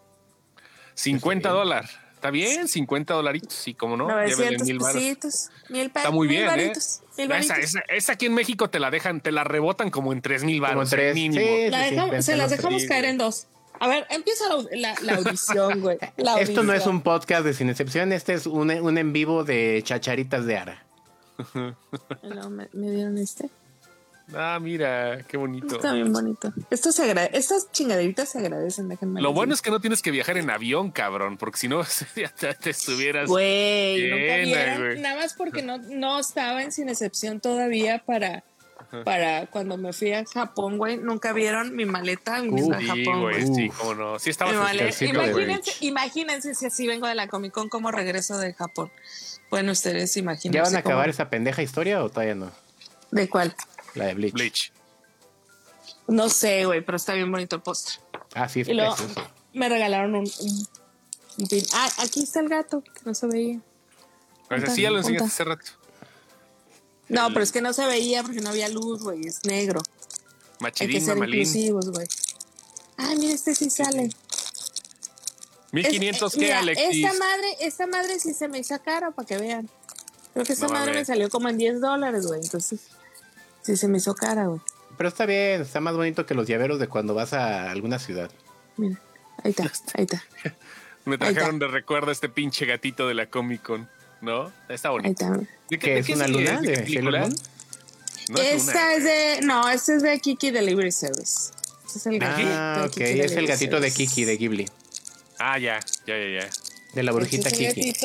cincuenta dólares. Está bien, cincuenta dolaritos. Sí, cómo no. novecientos pesitos. Mil pesos. Está muy mil bien, baritos, ¿eh? Mil baritos. Esa, esa, esa aquí en México te la dejan, te la rebotan como en tres mil baros. Como tres. Sí, sí, la dejamos, sí, se las dejamos caer en dos. A ver, empieza la, la, la audición, güey. La audición. Esto no es un podcast de Sin Excepción. Este es un, un en vivo de Chacharitas de Ara. No, me, me dieron este. Ah, mira, qué bonito. Está bien bonito. Esto se agrade- Estas chingaditas se agradecen. Déjenme Lo decir. Bueno es que no tienes que viajar en avión, cabrón, porque si no te estuvieras. Güey, llena, no nada más porque no, no estaba en Sin Excepción todavía para, para cuando me fui a Japón, güey. Nunca vieron mi maleta. Mi uh, sí, Japón, güey, sí, cómo no. Sí, estaba imagínense, imagínense si así vengo de la Comic Con, cómo regreso de Japón. Bueno, ustedes imagínense. ¿Ya van a acabar cómo... esa pendeja historia o todavía no? ¿De cuál? La de Bleach. Bleach. No sé, güey, pero está bien bonito el póster. Ah, sí, y luego me regalaron un, un pin. Ah, aquí está el gato, que no se veía. Pues así ya lo enseñaste hace rato. No, el... pero es que no se veía porque no había luz, güey, es negro. Machirín, hay que ser mamalín. Inclusivos, güey. Ah, mira, este sí sale. mil quinientos, ¿qué, Alexis? Esta madre, esta madre sí se me hizo cara, para que vean. Creo que esta no, madre me salió como en diez dólares, güey. Entonces, sí se me hizo cara, güey. Pero está bien, está más bonito que los llaveros de cuando vas a alguna ciudad. Mira, ahí está, ahí está. Me trajeron está. de recuerdo este pinche gatito de la Comic Con, ¿no? Está bonito. Ahí está. ¿De qué es? ¿Qué una luna? ¿De, de película? No esta es, es de... No, esta es de Kiki Delivery Service. Este es el gatito ah, ok. Es el gatito Service. De Kiki, de Ghibli. Ah, ya, ya, ya, ya. De la brujita este es Kiki.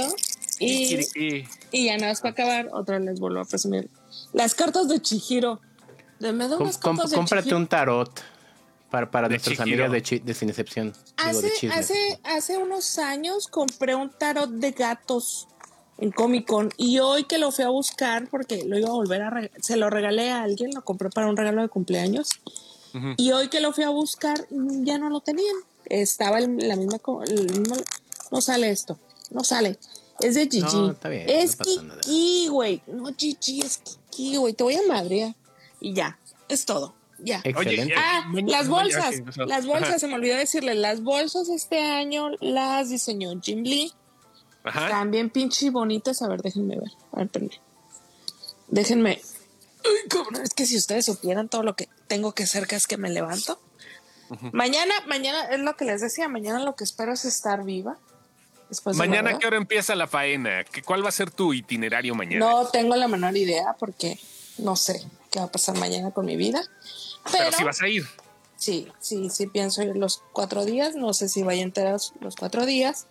Y, y ya nada más para acabar, otra les vuelvo a presumir. Las cartas de Chihiro. Deme Com, unas cartas comp, de cómprate Chihiro. Un tarot para, para nuestras amigas de, chi, de Sin Excepción. Hace, digo, de hace, hace unos años compré un tarot de gatos en Comic Con y hoy que lo fui a buscar porque lo iba a volver a... Reg- se lo regalé a alguien, lo compré para un regalo de cumpleaños. Uh-huh. Y hoy que lo fui a buscar ya no lo tenían. Estaba el, la misma, el mismo, no sale esto, no sale, es de Gigi, no, está bien, es no Kiki, güey, no Gigi, es Kiki, güey, te voy a madrear y ya, es todo, ya. Excelente. Ah, las bolsas, las bolsas, se me olvidó decirles, las bolsas este año las diseñó Jim Lee, también pinche bonitas, a ver, déjenme ver, a ver, perdón, déjenme, ay, cabrón, es que si ustedes supieran todo lo que tengo que hacer, que es que me levanto. Uh-huh. Mañana, mañana es lo que les decía. Mañana lo que espero es estar viva. Después mañana, de ¿qué hora empieza la faena? ¿Cuál va a ser tu itinerario mañana? No tengo la menor idea porque no sé qué va a pasar mañana con mi vida. Pero, pero si vas a ir. Sí, sí, sí pienso ir los cuatro días. No sé si vaya enteros los cuatro días.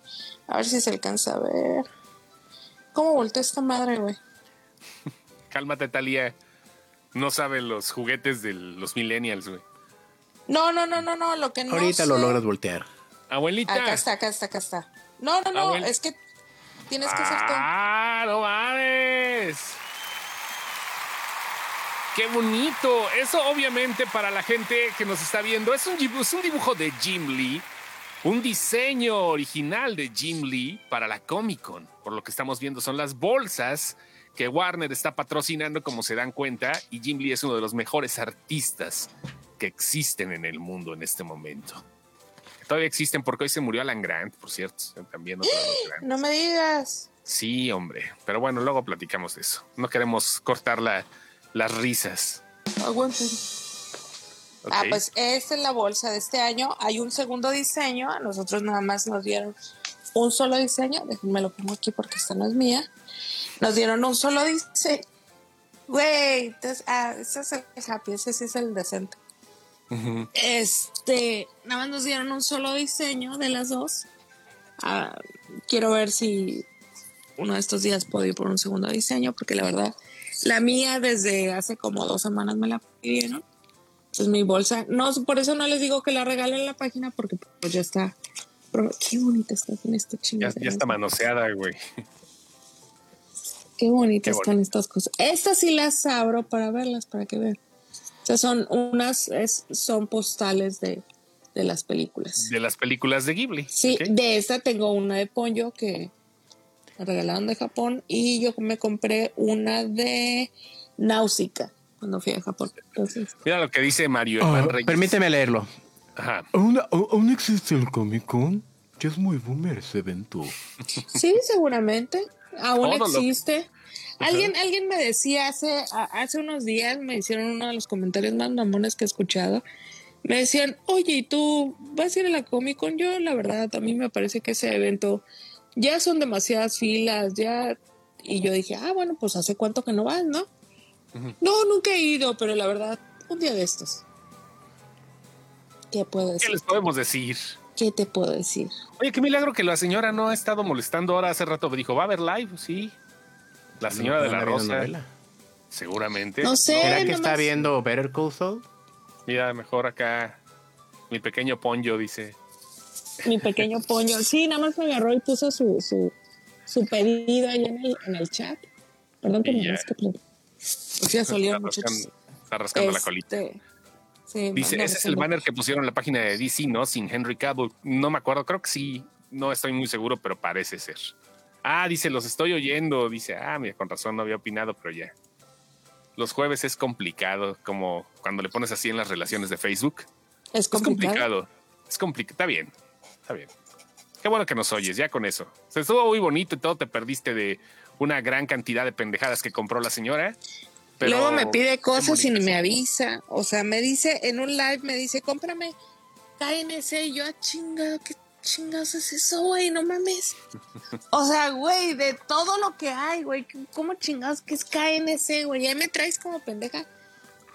A ver si se alcanza a ver. ¿Cómo volteó esta madre, güey? Cálmate, Talía. No sabe los juguetes de los millennials, güey. No, no, no, no, no, lo que no ahorita sé. Lo logras voltear. Abuelita. Acá está, acá está, acá está. No, no, no, Abuel... es que tienes que hacer todo. ¡Ah, no mames! ¡Qué bonito! Eso obviamente para la gente que nos está viendo. Es un, es un dibujo de Jim Lee, un diseño original de Jim Lee para la Comic-Con. Por lo que estamos viendo son las bolsas que Warner está patrocinando, como se dan cuenta, y Jim Lee es uno de los mejores artistas que existen en el mundo en este momento. Todavía existen porque hoy se murió Alan Grant, por cierto. También otro Alan Grant. No me digas. Sí, hombre. Pero bueno, luego platicamos de eso. No queremos cortar la, las risas. Aguanten. Okay. Ah, pues esta es la bolsa de este año. Hay un segundo diseño. A nosotros nada más nos dieron un solo diseño. Déjenme lo pongo aquí porque esta no es mía. Nos dieron un solo diseño. Güey, entonces, ah, ese es el happy, ese sí es el decente. Uh-huh. Este, nada más nos dieron un solo diseño de las dos. Ah, quiero ver si uno de estos días puedo ir por un segundo diseño, porque la verdad La mía desde hace como dos semanas me la pidieron. Entonces mi bolsa, no, por eso no les digo que la regalen en la página, porque pues ya está. Pero qué bonita estás en esta chingada. Ya, ya está manoseada, güey. Qué bonitas qué están estas cosas. Estas sí las abro para verlas, para que vean. O sea, son unas, es, son postales de, de las películas. De las películas de Ghibli. Sí, okay. De esta tengo una de Ponyo que me regalaron de Japón, y yo me compré una de Náusica cuando fui a Japón. Entonces, mira lo que dice Mario. Oh, permíteme leerlo. Ajá. ¿Aún, aún existe el Comic-Con? Ya es muy boomer ese evento. Sí, seguramente. Aún Todo existe. Lo... Alguien, uh-huh. alguien me decía hace, hace unos días, me hicieron uno de los comentarios más mamones que he escuchado. Me decían, oye, ¿y tú vas a ir a la Comic-Con? Yo, la verdad, a mí me parece que ese evento ya son demasiadas filas, ya. Y yo dije, ah, bueno, pues hace cuánto que no vas, ¿no? Uh-huh. No, nunca he ido, pero la verdad, un día de estos. ¿Qué puedo decir? ¿Qué les podemos decir? ¿Qué te puedo decir? Oye, qué milagro que la señora no ha estado molestando ahora hace rato. Me dijo, ¿va a haber live? Sí. La señora no, de la Rosa. Seguramente. No sé. ¿Será que está viendo Better Call Saul? Mira, mejor acá. Mi pequeño Ponyo, dice. Mi pequeño Ponyo. Sí, nada más me agarró y puso su, su, su pedido ahí en el, en el chat. Perdón que me rasque. Pues ya solía mucho. Está rascando este... la colita. Sí, dice, ese es el banner que pusieron en la página de D C, ¿no? Sin Henry Cavill. No me acuerdo, creo que sí. No estoy muy seguro, pero parece ser. Ah, dice, los estoy oyendo. Dice, ah, mira, con razón no había opinado, pero ya. Los jueves es complicado, como cuando le pones así en las relaciones de Facebook. Es complicado. Es complicado. Es compli- está bien, está bien. Qué bueno que nos oyes, ya con eso. Se estuvo muy bonito y todo, te perdiste de una gran cantidad de pendejadas que compró la señora. Pero luego me pide cosas y me avisa. O sea, me dice, en un live me dice, cómprame K N C. Y yo, ah, chingado, ¿qué chingados es eso, güey? No mames. O sea, güey, de todo lo que hay, güey, ¿cómo chingados que es K N C, güey? Ya me traes como pendeja.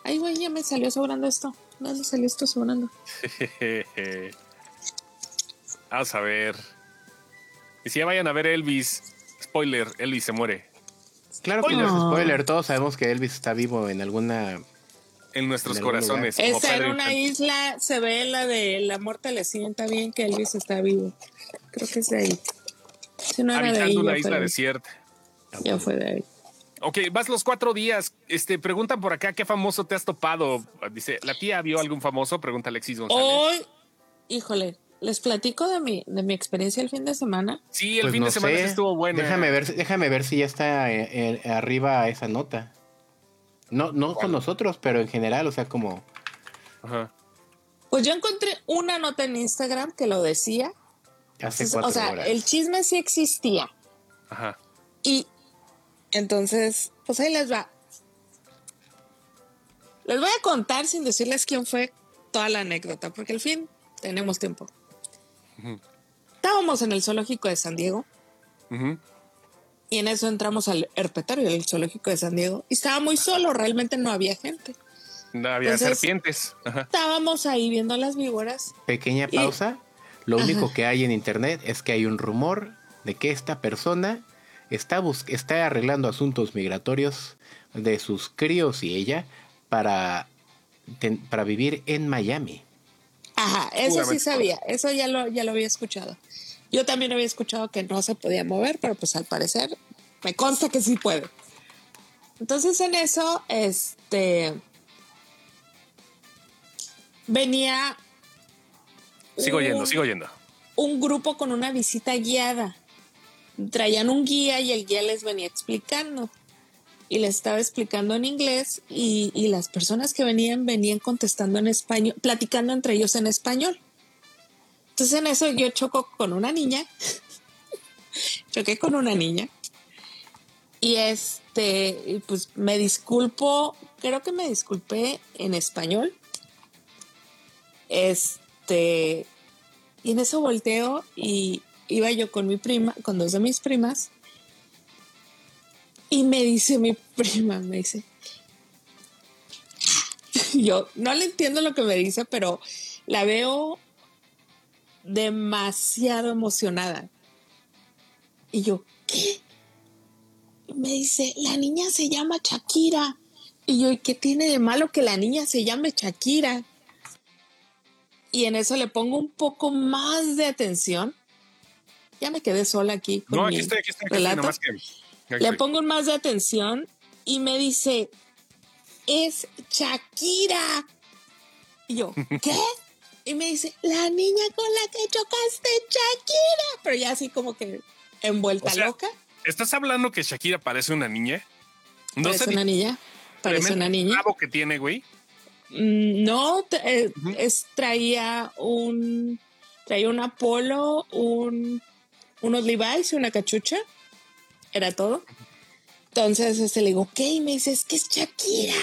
Ay, güey, ya me salió sobrando esto. No, me salió esto sobrando. Vamos a ver. Y si ya vayan a ver Elvis, spoiler, Elvis se muere. Claro que no es spoiler, todos sabemos que Elvis está vivo en alguna... En nuestros en corazones. Está en una isla, se ve la de la muerte, le sienta bien que Elvis está vivo. Creo que es de ahí. Si no habitando era de ahí, una isla desierta. Ya fue de ahí. Ok, vas los cuatro días. Este, preguntan por acá, ¿qué famoso te has topado? Dice, ¿la tía vio algún famoso? Pregunta Alexis González. Hoy, híjole. ¿Les platico de mi, de mi experiencia el fin de semana? Sí, el pues fin no de semana sí estuvo bueno. Déjame ver, déjame ver si ya está eh, eh, arriba esa nota. No, no con nosotros, pero en general, o sea, como... Ajá. Pues yo encontré una nota en Instagram que lo decía. Hace entonces, cuatro o sea, horas. El chisme sí existía. Ajá. Y entonces, pues ahí les va. Les voy a contar sin decirles quién fue toda la anécdota, porque al fin tenemos tiempo. Estábamos en el zoológico de San Diego, uh-huh. y en eso entramos al herpetario del zoológico de San Diego y estaba muy solo, realmente no había gente. No había entonces, serpientes. Ajá. Estábamos ahí viendo las víboras. Pequeña pausa. Y... Lo único Ajá. que hay en internet es que hay un rumor de que esta persona está, bus- está arreglando asuntos migratorios de sus críos y ella para, ten- para vivir en Miami. Ajá, eso sí sabía, eso ya lo, ya lo había escuchado. Yo también había escuchado que no se podía mover, pero pues al parecer me consta que sí puede. Entonces en eso, este, venía... Sigo un, yendo, sigo yendo. Un grupo con una visita guiada. Traían un guía y el guía les venía explicando. Y les estaba explicando en inglés y, y las personas que venían, venían contestando en español, platicando entre ellos en español. Entonces en eso yo choco con una niña, choqué con una niña y este, pues me disculpo, creo que me disculpé en español. Este, y en eso volteo y iba yo con mi prima, con dos de mis primas. Y me dice mi prima, me dice, yo no le entiendo lo que me dice, pero la veo demasiado emocionada. Y yo, ¿qué? me dice, la niña se llama Shakira. Y yo, ¿y qué tiene de malo que la niña se llame Shakira? Y en eso le pongo un poco más de atención. Ya me quedé sola aquí con no, aquí mi estoy, aquí estoy, aquí estoy, nomás que, aquí le estoy. Pongo más de atención y me dice, es Shakira. Y yo, ¿qué? Y me dice, la niña con la que chocaste, Shakira. Pero ya así como que envuelta, o sea, loca. ¿Estás hablando que Shakira parece una niña? No parece una ni- niña. Parece una niña. ¿Qué que tiene, güey? No, eh, uh-huh. es, traía un traía un Apolo, un, unos Levi's y una cachucha. Era todo. Entonces este, le digo, ¿qué? Y me dice, es que es Shakira.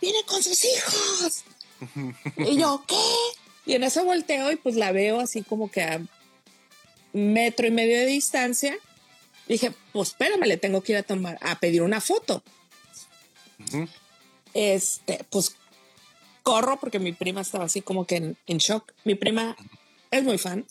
Viene con sus hijos. Y yo, ¿qué? Y en eso volteo y pues la veo así como que a metro y medio de distancia. Dije, pues espérame, le tengo que ir a tomar, a pedir una foto. Uh-huh. Este, pues corro porque mi prima estaba así como que en, en shock. Mi prima es muy fan.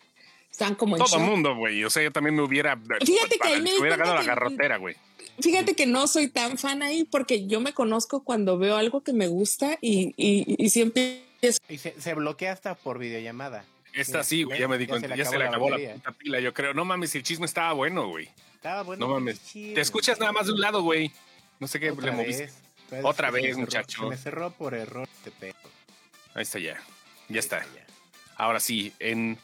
Están como en todo shock. Todo el mundo, güey. O sea, yo también me hubiera. Fíjate que ahí me hubiera ganado la garrotera, güey. Fíjate que no soy tan fan ahí porque yo me conozco cuando veo algo que me gusta y, y, y siempre. Es... Y se, se bloquea hasta por videollamada. Esta sí, güey, ya me di cuenta. Ya se le acabó la puta pila, yo creo. No mames, el chisme estaba bueno, güey. Estaba bueno. No mames. Te escuchas nada más de un lado, güey. No sé qué le moviste. Otra vez, muchacho. Me cerró por error, te pego. Ahí está ya. Ya está. Ahora sí, en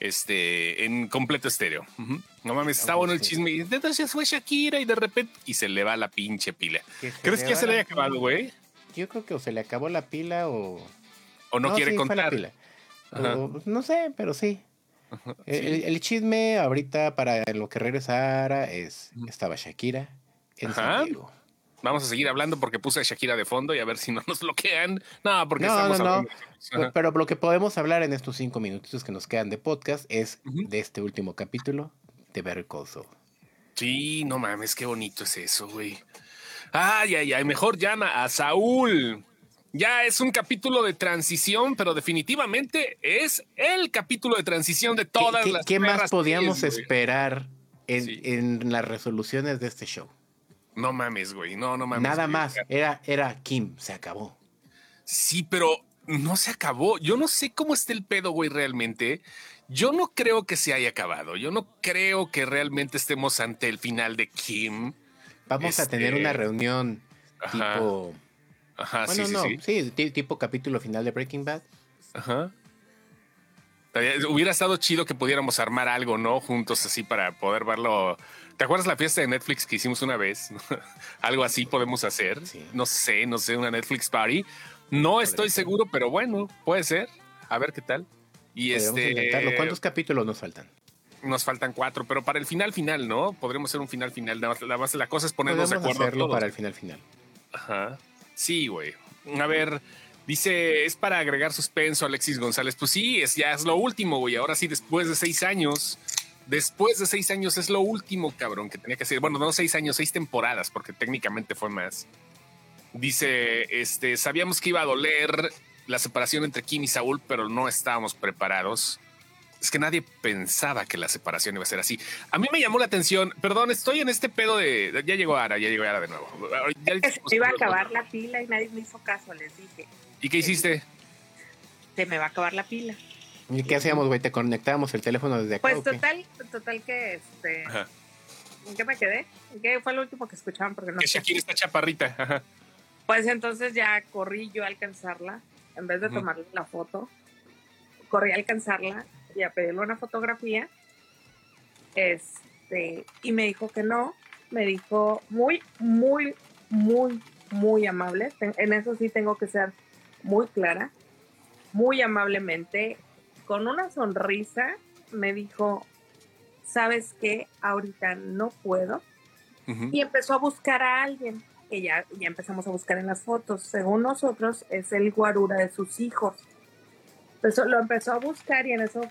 este, en completo estéreo. Uh-huh. No mames, está bueno el chisme. Y entonces fue Shakira y de repente. Y se le va la pinche pila. ¿Crees que ya se le haya acabado, güey? Yo creo que o se le acabó la pila o. O no quiere contar. O, no sé, pero sí. Ajá, sí. El, el chisme ahorita para lo que regresara es estaba Shakira en San Diego. Vamos a seguir hablando porque puse a Shakira de fondo y a ver si no nos bloquean. No, porque no, estamos no, hablando. No. Pero lo que podemos hablar en estos cinco minutitos que nos quedan de podcast es uh-huh. de este último capítulo de Better Call Saul. Sí, no mames, qué bonito es eso, güey. Ay, ay, ay, mejor llama a Saúl. Ya es un capítulo de transición, pero definitivamente es el capítulo de transición de todas ¿Qué, qué, las ¿Qué más podíamos es, esperar en, sí. en las resoluciones de este show? No mames, güey. No, no mames. Nada güey. más. Era, era Kim. Se acabó. Sí, pero no se acabó. Yo no sé cómo está el pedo, güey, realmente. Yo no creo que se haya acabado. Yo no creo que realmente estemos ante el final de Kim. Vamos este... a tener una reunión Ajá. tipo... Ajá, bueno, sí, no, sí, sí. sí, tipo capítulo final de Breaking Bad. Ajá. Hubiera estado chido que pudiéramos armar algo, ¿no? Juntos así para poder verlo. ¿Te acuerdas la fiesta de Netflix que hicimos una vez? Algo así podemos hacer. Sí. No sé, no sé, una Netflix party. No estoy seguro, pero bueno, puede ser. A ver qué tal. Y este... ¿Cuántos capítulos nos faltan? Nos faltan cuatro, pero para el final final, ¿no? Podríamos hacer un final final. Nada más la cosa es ponernos de acuerdo. Hacerlo para el final final. Ajá. Sí, güey. A ver, dice, es para agregar suspenso, Alexis González. Pues sí, es, ya es lo último, güey. Ahora sí, después de seis años, después de seis años es lo último, cabrón, que tenía que hacer. Bueno, no seis años, seis temporadas, porque técnicamente fue más. Dice, este, sabíamos que iba a doler la separación entre Kim y Saúl, pero no estábamos preparados. Es que nadie pensaba que la separación iba a ser así. A mí me llamó la atención. Perdón, estoy en este pedo de... Ya llegó Ara, ya llegó Ara de nuevo. Ya les... Se iba a acabar la pila y nadie me hizo caso, les dije. ¿Y qué hiciste? Se me va a acabar la pila. ¿Y qué hacíamos, güey? ¿Te conectábamos el teléfono desde acá? Pues total, total que... este Ajá. ¿En qué me quedé? ¿En qué fue lo último que escuchaban? Porque no que Shakira está chaparrita. Ajá. Pues entonces ya corrí yo a alcanzarla. En vez de uh-huh. tomarle la foto, corrí a alcanzarla y a pedirle una fotografía, este, y me dijo que no, me dijo muy, muy, muy, muy amable, en eso sí tengo que ser muy clara, muy amablemente, con una sonrisa, me dijo, ¿sabes qué? Ahorita no puedo, uh-huh. y empezó a buscar a alguien, que ya, ya empezamos a buscar en las fotos, según nosotros es el guarura de sus hijos. Entonces, lo empezó a buscar y en eso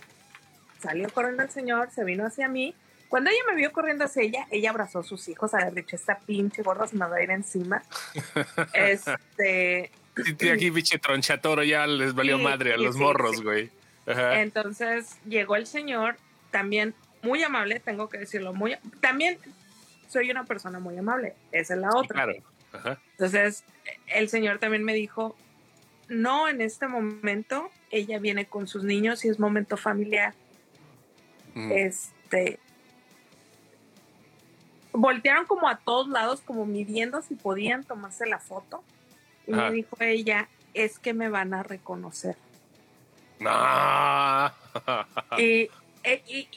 salió corriendo el señor, se vino hacia mí. Cuando ella me vio corriendo hacia ella, ella abrazó a sus hijos, a ver, de hecho, esta pinche gorda se me va a ir encima. este... Sí, tío, aquí pinche tronchatoro ya les valió sí, madre a sí, los sí, morros, sí. güey. Ajá. Entonces, llegó el señor, también muy amable, tengo que decirlo, muy... También soy una persona muy amable, esa es la otra. Claro. Ajá. Entonces el señor también me dijo, no, en este momento ella viene con sus niños y es momento familiar. Mm. Este, voltearon como a todos lados, como midiendo si podían tomarse la foto. Y Ajá. me dijo ella, es que me van a reconocer. Ah. Y, y, y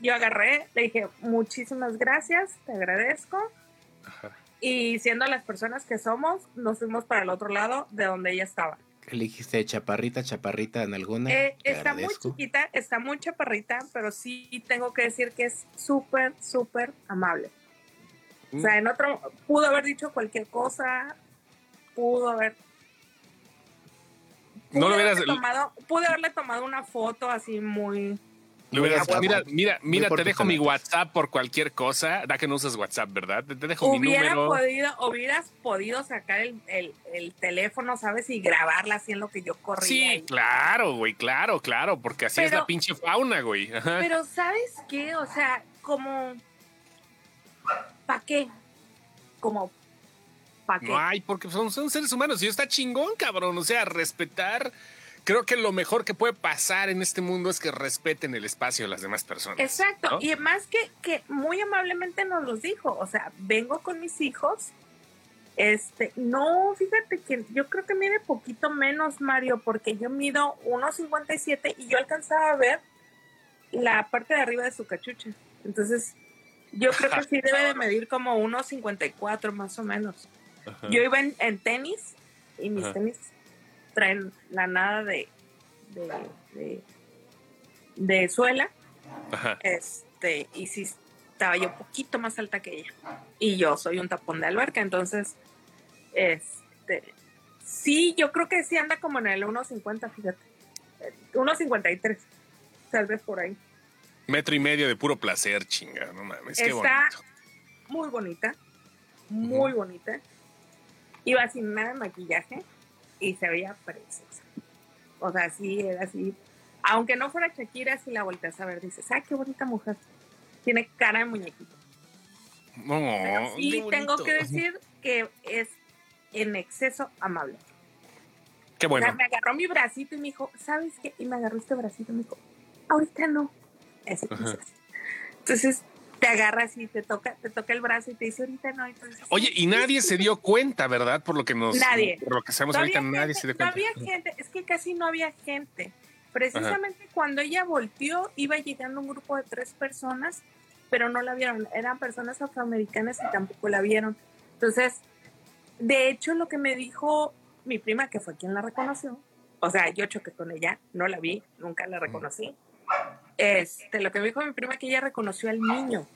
yo agarré, le dije, muchísimas gracias, te agradezco. Ajá. Y siendo las personas que somos, nos fuimos para el otro lado de donde ella estaba. ¿Qué le dijiste? ¿Chaparrita, chaparrita en alguna? Eh, está agradezco. Muy chiquita, está muy chaparrita, pero sí tengo que decir que es súper, súper amable. Mm. O sea, en otro, pudo haber dicho cualquier cosa, pudo haber... Pude, no lo hubieras... tomado, pude haberle tomado una foto así muy... Lo hubieras, mira, mira, mira, te dejo mi WhatsApp por cualquier cosa. Da que no usas WhatsApp, ¿verdad? Te, te dejo mi número. Podido, hubieras podido sacar el, el, el teléfono, ¿sabes? Y grabarla así en lo que yo corría. Sí, ahí. Claro, güey, claro, claro, porque así pero, es la pinche fauna, güey. Ajá. Pero ¿sabes qué? O sea, como... ¿Para qué? Como... ¿Para qué? Ay, porque son, son seres humanos y está chingón, cabrón. O sea, respetar... Creo que lo mejor que puede pasar en este mundo es que respeten el espacio de las demás personas. Exacto, ¿no? Y además que, que muy amablemente nos los dijo, o sea, vengo con mis hijos, este, no, fíjate que yo creo que mide poquito menos, Mario, porque yo mido uno cincuenta y siete y yo alcanzaba a ver la parte de arriba de su cachucha, entonces yo creo que sí debe de medir como uno cincuenta y cuatro más o menos. Ajá. Yo iba en, en tenis y mis Ajá. tenis... traen la nada de de, de, de suela. Ajá. Este, y sí estaba yo un poquito más alta que ella y yo soy un tapón de alberca, entonces este sí, yo creo que sí anda como en el uno cincuenta, fíjate, uno cincuenta y tres tal vez por ahí, metro y medio de puro placer, chinga, no mames, qué bonito. Está muy bonita, muy uh-huh. bonita, iba sin nada de maquillaje y se veía preciosa. O sea, sí, era así. Aunque no fuera Shakira, si la volteas a ver, dices, ¡ay, qué bonita mujer! Tiene cara de muñequito. No, oh, sí, tengo que decir que es en exceso amable. Qué bueno. O sea, me agarró mi bracito y me dijo, ¿sabes qué? Y me agarró este bracito y me dijo, ahorita no. Eso, entonces, entonces te agarras y te toca, te toca el brazo y te dice, ahorita no. Entonces, oye, y nadie se dio cuenta, ¿verdad? Por lo que nos... Nadie. Por lo que sabemos no ahorita, gente, nadie se dio cuenta. No había gente, es que casi no había gente. Precisamente Ajá. cuando ella volteó, iba llegando un grupo de tres personas, pero no la vieron. Eran personas afroamericanas y tampoco la vieron. Entonces, de hecho, lo que me dijo mi prima, que fue quien la reconoció, o sea, yo choqué con ella, no la vi, nunca la reconocí. Este, lo que me dijo mi prima, que ella reconoció al niño.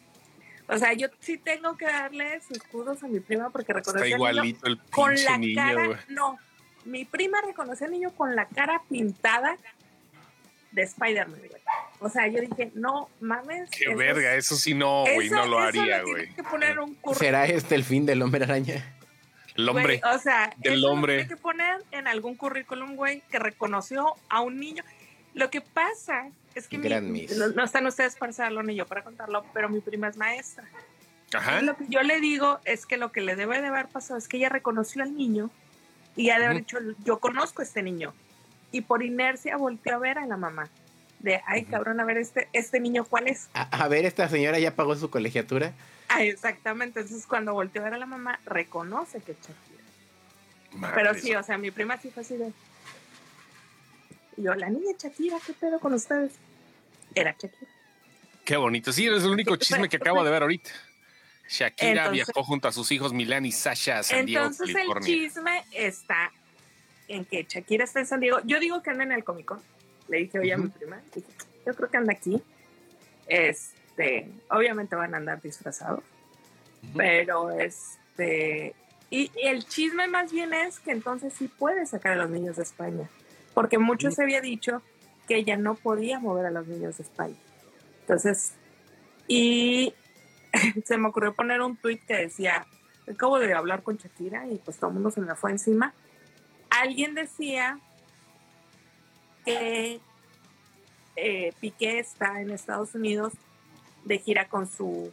O sea, yo sí tengo que darle sus kudos a mi prima porque reconoció está al niño el con la niño, cara, wey. No, mi prima reconoció al niño con la cara pintada de Spider-Man, güey. O sea, yo dije, no mames. Qué eso verga, es, eso sí no, güey, no lo haría, güey. ¿Será este el fin del hombre araña? El hombre, güey, o sea, el hombre. Tiene que poner en algún currículum, güey, que reconoció a un niño. Lo que pasa es que mi, no, no están ustedes para saberlo ni yo para contarlo, pero mi prima es maestra. Ajá. Lo que yo le digo es que lo que le debe de haber pasado es que ella reconoció al niño y ya uh-huh. de haber dicho, yo conozco a este niño. Y por inercia volteó a ver a la mamá. De, ay, uh-huh. cabrón, a ver, este este niño, ¿cuál es? A, a ver, esta señora ya pagó su colegiatura. Ah, exactamente. Entonces, cuando volteó a ver a la mamá, reconoce que es Shakira. Pero sí, o sea, mi prima sí fue así de... Y yo, la niña Shakira, ¿qué pedo con ustedes? Era Shakira. Qué bonito. Sí, es el único chisme que acabo de ver ahorita. Shakira entonces, viajó junto a sus hijos Milán y Sasha a San Diego, California. Entonces el chisme está en que Shakira está en San Diego. Yo digo que anda en el Comic-Con. Le dije hoy uh-huh. a mi prima, dije, yo creo que anda aquí. Este, obviamente van a andar disfrazados. Uh-huh. Pero este... Y, y el chisme más bien es que entonces sí puede sacar a los niños de España. Porque mucho se había dicho que ella no podía mover a los niños de España. Entonces, y se me ocurrió poner un tuit que decía, acabo de hablar con Shakira y pues todo el mundo se me fue encima. Alguien decía que eh, Piqué está en Estados Unidos de gira con su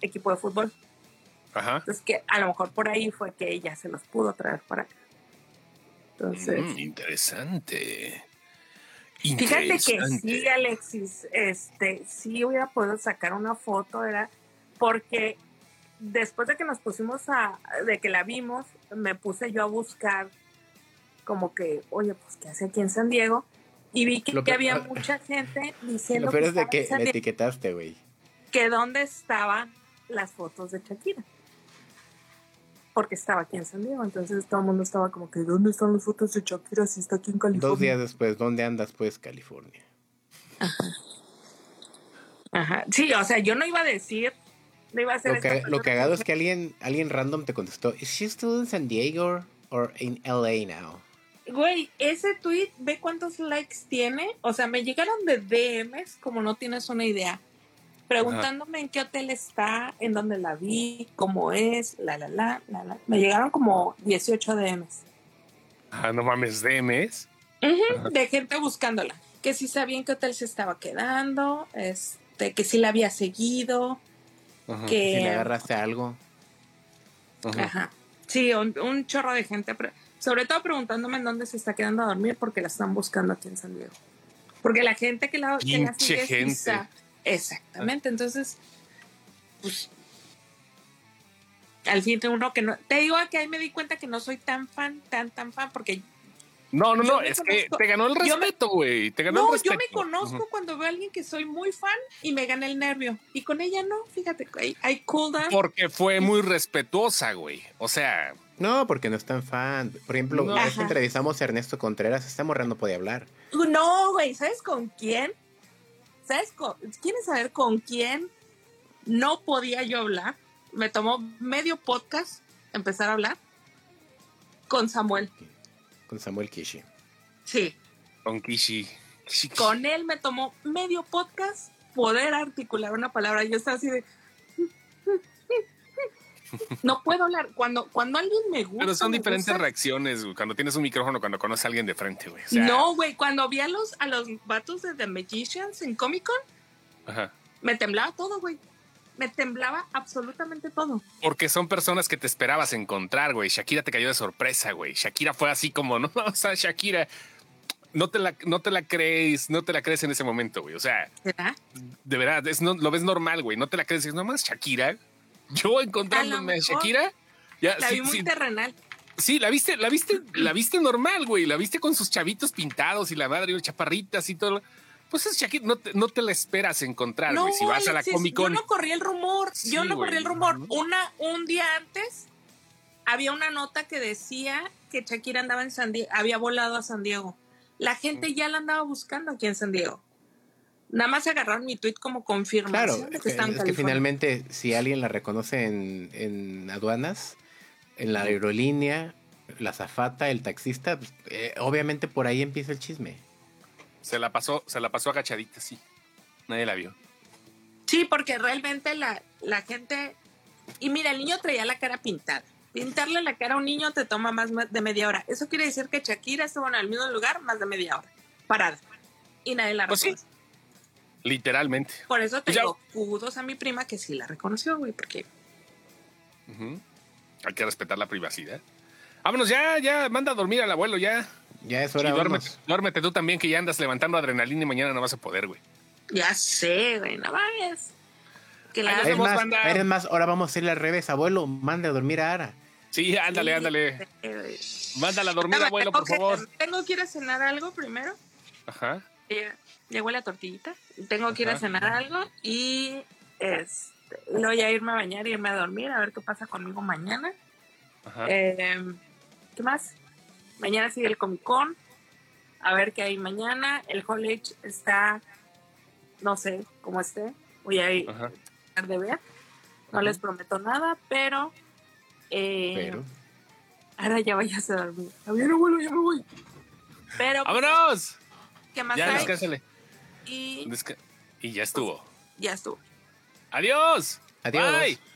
equipo de fútbol. Ajá. Entonces que a lo mejor por ahí fue que ella se los pudo traer para acá. Entonces, mm, interesante. Fíjate que sí, Alexis, este, sí hubiera podido sacar una foto, era porque después de que nos pusimos a, de que la vimos, me puse yo a buscar como que, oye, pues qué hace aquí en San Diego, y vi que, que había mucha gente diciendo. Lo peor es de que me etiquetaste, güey. Que dónde estaban las fotos de Shakira. Porque estaba aquí en San Diego, entonces todo el mundo estaba como que, ¿dónde están las fotos de Shakira si está aquí en California? Dos días después, ¿dónde andas pues, California? Ajá. Ajá. Sí, o sea, yo no iba a decir, no iba a hacer... Lo, ca- lo cagado es que alguien alguien random te contestó, ¿is she still in San Diego or in L A now? Güey, ese tweet, ve cuántos likes tiene, o sea, me llegaron de D Ms, como no tienes una idea, preguntándome en qué hotel está, en dónde la vi, cómo es, la, la, la, la, la. Me llegaron como dieciocho D Ms. Ah, no mames, ¿D Ms? Uh-huh, de gente buscándola. Que si sabía en qué hotel se estaba quedando, este, que si la había seguido. Ajá, que si le agarraste algo. Ajá. Ajá. Sí, un, un chorro de gente. Pero sobre todo preguntándome en dónde se está quedando a dormir porque la están buscando aquí en San Diego. Porque la gente que la, que la sigue gente. Es quizá, exactamente, entonces pues al fin uno que no, te digo que ahí me di cuenta que no soy tan fan, tan tan fan porque no, no, no, es conozco, que te ganó el respeto, güey, te ganó no, el respeto. No, yo me conozco uh-huh. cuando veo a alguien que soy muy fan y me gana el nervio y con ella no, fíjate, I, I cool down. Porque fue muy respetuosa, güey, o sea. No, porque no es tan fan. Por ejemplo, no, vez entrevistamos a Ernesto Contreras, esta morra no podía hablar. No, güey, ¿sabes con quién? ¿Sabes? ¿Quieres saber con quién no podía yo hablar? Me tomó medio podcast empezar a hablar. Con Samuel. Con Samuel Kishi. Sí. Con Kishi. Kishi, Kishi. Con él me tomó medio podcast poder articular una palabra. Yo estaba así de... No puedo hablar. Cuando, cuando alguien me gusta... Pero son diferentes gusta... reacciones, güey. Cuando tienes un micrófono, cuando conoces a alguien de frente, güey. O sea... No, güey. Cuando vi a los, a los vatos de The Magicians en Comic-Con, ajá, me temblaba todo, güey. Me temblaba absolutamente todo. Porque son personas que te esperabas encontrar, güey. Shakira te cayó de sorpresa, güey. Shakira fue así como... No, o sea, Shakira... No te la, no te la crees, no te la crees en ese momento, güey. O sea... ¿Verdad? De verdad, es, no, lo ves normal, güey. No te la crees. Es nomás Shakira... Yo encontrándome a, a Shakira ya, la sí, vi muy sí, terrenal. Sí, la viste, la viste, la viste normal, güey. La viste con sus chavitos pintados y la madre y los chaparritas y todo. Pues es Shakira, no te, no te la esperas encontrar, güey. No, si vas Alexis, a la Comic-Con. Yo no corrí el rumor, sí, yo no güey, corrí el rumor. No. Una, un día antes había una nota que decía que Shakira andaba en San Diego, había volado a San Diego. La gente ya la andaba buscando aquí en San Diego. Nada más agarraron mi tweet como confirmación, claro, de que están en California. Es que finalmente, si alguien la reconoce en, en aduanas, en la aerolínea, la azafata, el taxista, pues, eh, obviamente por ahí empieza el chisme. Se la pasó, se la pasó agachadita, sí. Nadie la vio. Sí, porque realmente la, la gente... Y mira, el niño traía la cara pintada. Pintarle la cara a un niño te toma más de media hora. Eso quiere decir que Shakira estuvo en el mismo lugar más de media hora, parada. Y nadie la reconoce. Pues sí. Literalmente. Por eso tengo kudos a mi prima que sí la reconoció, güey, porque... Uh-huh. Hay que respetar la privacidad. Vámonos ya, ya, manda a dormir al abuelo, ya. Ya es hora, sí, duérmete, duérmete tú también, que ya andas levantando adrenalina y mañana no vas a poder, güey. Ya sé, güey, no vayas. Que la es más, es más, ahora vamos a ir al revés, abuelo, manda a dormir a Ara. Sí, ándale, sí, ándale. Eh, Mándala a dormir, no, abuelo, por que, favor. Tengo que ir a cenar algo primero. Ajá. Eh, Llegó la tortillita, tengo que ir a cenar algo y este, luego ya irme a bañar, irme a dormir, a ver qué pasa conmigo mañana. Ajá. Eh, ¿Qué más? Mañana sigue el Comic-Con, a ver qué hay mañana. El college está, no sé cómo esté, voy a ir a de ver. No, ajá, les prometo nada, pero, eh, pero ahora ya vayas a dormir. A ver, abuelo, ya me voy. Pero, ¡vámonos! ¿Qué más ya, hay? Descánsale. Y, y ya estuvo. Ya estuvo. Adiós. Adiós. Bye.